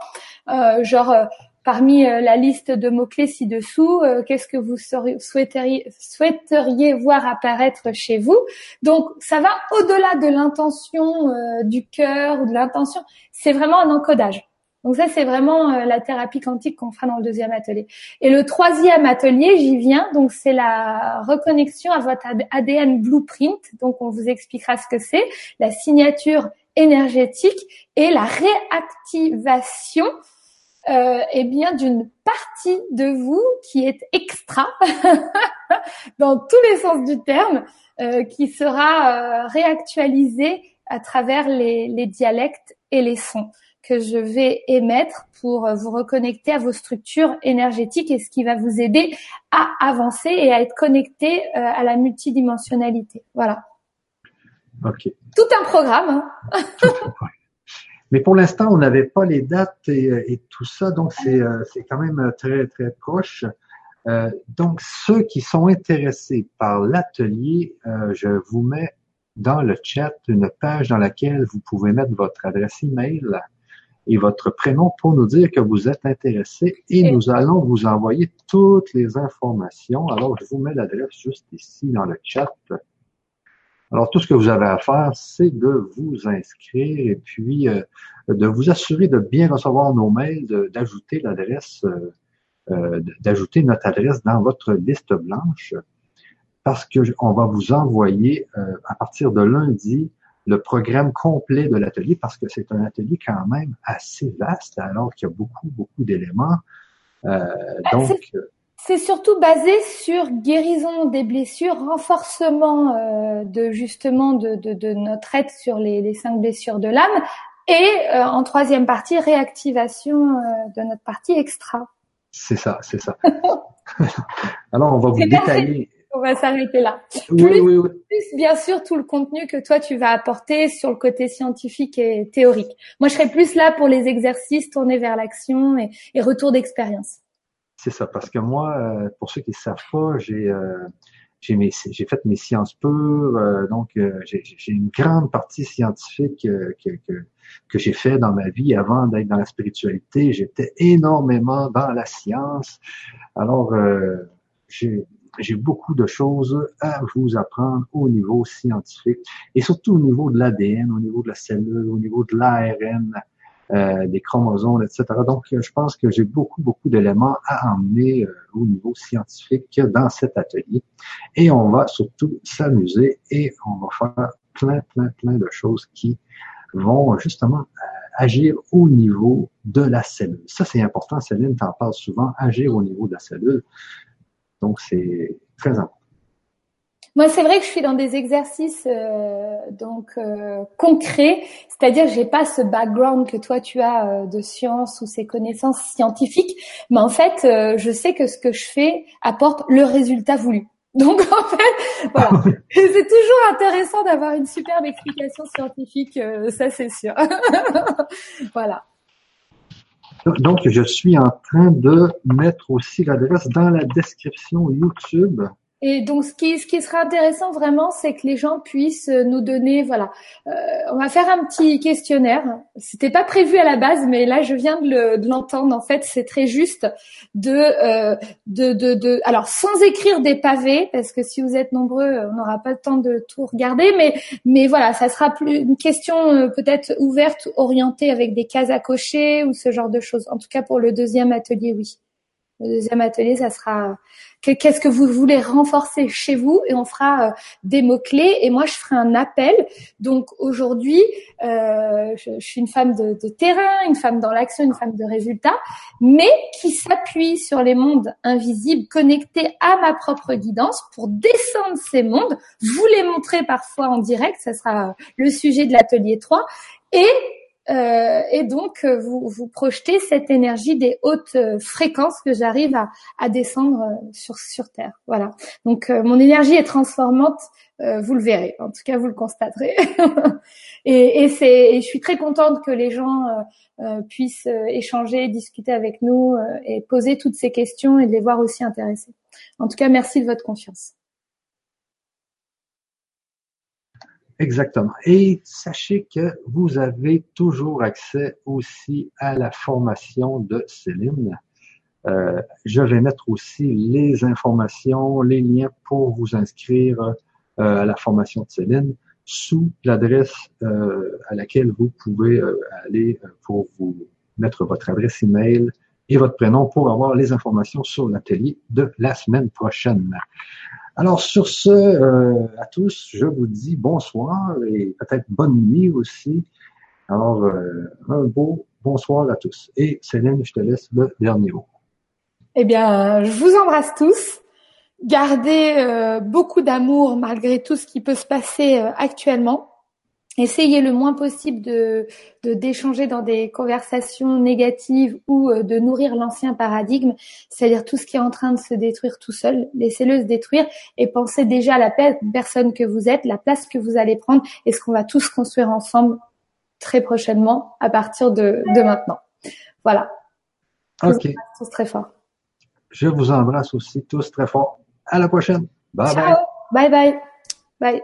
euh, genre… Euh, Parmi la liste de mots-clés ci-dessous, euh, qu'est-ce que vous souhaiteriez, souhaiteriez voir apparaître chez vous? Donc, ça va au-delà de l'intention euh, du cœur ou de l'intention. C'est vraiment un encodage. Donc ça, c'est vraiment euh, la thérapie quantique qu'on fera dans le deuxième atelier. Et le troisième atelier, j'y viens, donc c'est la reconnexion à votre A D N blueprint. Donc, on vous expliquera ce que c'est, la signature énergétique et la réactivation Euh, eh bien d'une partie de vous qui est extra dans tous les sens du terme, euh, qui sera euh, réactualisée à travers les, les dialectes et les sons que je vais émettre pour vous reconnecter à vos structures énergétiques et ce qui va vous aider à avancer et à être connecté euh, à la multidimensionnalité. Voilà. Okay. Tout un programme. Hein. Tout un programme. Mais pour l'instant, on n'avait pas les dates et, et tout ça, donc c'est, c'est quand même très, très proche. Euh, donc, ceux qui sont intéressés par l'atelier, euh, je vous mets dans le chat une page dans laquelle vous pouvez mettre votre adresse email et votre prénom pour nous dire que vous êtes intéressé et oui. Nous allons vous envoyer toutes les informations. Alors, je vous mets l'adresse juste ici dans le chat. Alors, tout ce que vous avez à faire, c'est de vous inscrire et puis euh, de vous assurer de bien recevoir nos mails, de, d'ajouter l'adresse, euh, euh, d'ajouter notre adresse dans votre liste blanche, parce que on va vous envoyer euh, à partir de lundi le programme complet de l'atelier, parce que c'est un atelier quand même assez vaste, alors qu'il y a beaucoup, beaucoup d'éléments. Euh, donc... C'est surtout basé sur guérison des blessures, renforcement euh, de justement de, de, de notre aide sur les, les cinq blessures de l'âme et euh, en troisième partie, réactivation euh, de notre partie extra. C'est ça, c'est ça. Alors, on va vous c'est détailler. Parfait. On va s'arrêter là. Oui, plus, oui, oui. Plus, bien sûr, tout le contenu que toi, tu vas apporter sur le côté scientifique et théorique. Moi, je serai plus là pour les exercices tournés vers l'action et, et retour d'expérience. C'est ça, parce que moi, pour ceux qui ne savent pas, j'ai, euh, j'ai, mes, j'ai fait mes sciences pures, euh, donc euh, j'ai, j'ai une grande partie scientifique euh, que, que, que j'ai fait dans ma vie avant d'être dans la spiritualité. J'étais énormément dans la science. Alors, euh, j'ai, j'ai beaucoup de choses à vous apprendre au niveau scientifique et surtout au niveau de l'A D N, au niveau de la cellule, au niveau de l'A R N. Euh, des chromosomes, et cetera. Donc, je pense que j'ai beaucoup, beaucoup d'éléments à emmener euh, au niveau scientifique dans cet atelier. Et on va surtout s'amuser et on va faire plein, plein, plein de choses qui vont justement euh, agir au niveau de la cellule. Ça, c'est important. Céline t'en parle souvent, agir au niveau de la cellule. Donc, c'est très important. Moi, c'est vrai que je suis dans des exercices euh, donc euh, concrets, c'est-à-dire que j'ai pas ce background que toi tu as euh, de science ou ces connaissances scientifiques, mais en fait, euh, je sais que ce que je fais apporte le résultat voulu. Donc en fait, voilà, c'est toujours intéressant d'avoir une superbe explication scientifique, euh, ça c'est sûr. Voilà. Donc, je suis en train de mettre aussi l'adresse dans la description YouTube. Et donc, ce qui, ce qui sera intéressant vraiment, c'est que les gens puissent nous donner, voilà, euh, on va faire un petit questionnaire. C'était pas prévu à la base, mais là, je viens de, le, de l'entendre. En fait, c'est très juste de, euh, de, de, de, alors sans écrire des pavés, parce que si vous êtes nombreux, on n'aura pas le temps de tout regarder, mais, mais voilà, ça sera plus une question euh, peut-être ouverte, orientée avec des cases à cocher ou ce genre de choses. En tout cas, pour le deuxième atelier, oui. Le deuxième atelier, ça sera qu'est-ce que vous voulez renforcer chez vous et on fera euh, des mots-clés et moi, je ferai un appel. Donc, aujourd'hui, euh, je, je suis une femme de, de terrain, une femme dans l'action, une femme de résultat, mais qui s'appuie sur les mondes invisibles connectés à ma propre guidance pour descendre ces mondes, vous les montrer parfois en direct, ça sera le sujet de l'atelier trois et Euh, et donc, vous, vous projetez cette énergie des hautes fréquences que j'arrive à, à descendre sur, sur Terre. Voilà. Donc, euh, mon énergie est transformante. Euh, vous le verrez. En tout cas, vous le constaterez. et, et, c'est, et je suis très contente que les gens euh, puissent échanger, discuter avec nous euh, et poser toutes ces questions et de les voir aussi intéressés. En tout cas, merci de votre confiance. Exactement. Et sachez que vous avez toujours accès aussi à la formation de Céline. Euh, je vais mettre aussi les informations, les liens pour vous inscrire euh, à la formation de Céline sous l'adresse euh, à laquelle vous pouvez euh, aller pour vous mettre votre adresse email et votre prénom pour avoir les informations sur l'atelier de la semaine prochaine. Alors, sur ce, euh, à tous, je vous dis bonsoir et peut-être bonne nuit aussi. Alors, euh, un beau bonsoir à tous. Et Céline, je te laisse le dernier mot. Eh bien, je vous embrasse tous. Gardez euh, beaucoup d'amour malgré tout ce qui peut se passer euh, actuellement. Essayez le moins possible de, de d'échanger dans des conversations négatives ou euh, de nourrir l'ancien paradigme, c'est-à-dire tout ce qui est en train de se détruire tout seul. Laissez-le se détruire et pensez déjà à la personne que vous êtes, la place que vous allez prendre et ce qu'on va tous construire ensemble très prochainement à partir de, de maintenant. Voilà. Ok. Je vous embrasse tous très fort. Je vous embrasse aussi tous très fort. À la prochaine. Bye. Ciao. Bye. Bye bye. Bye.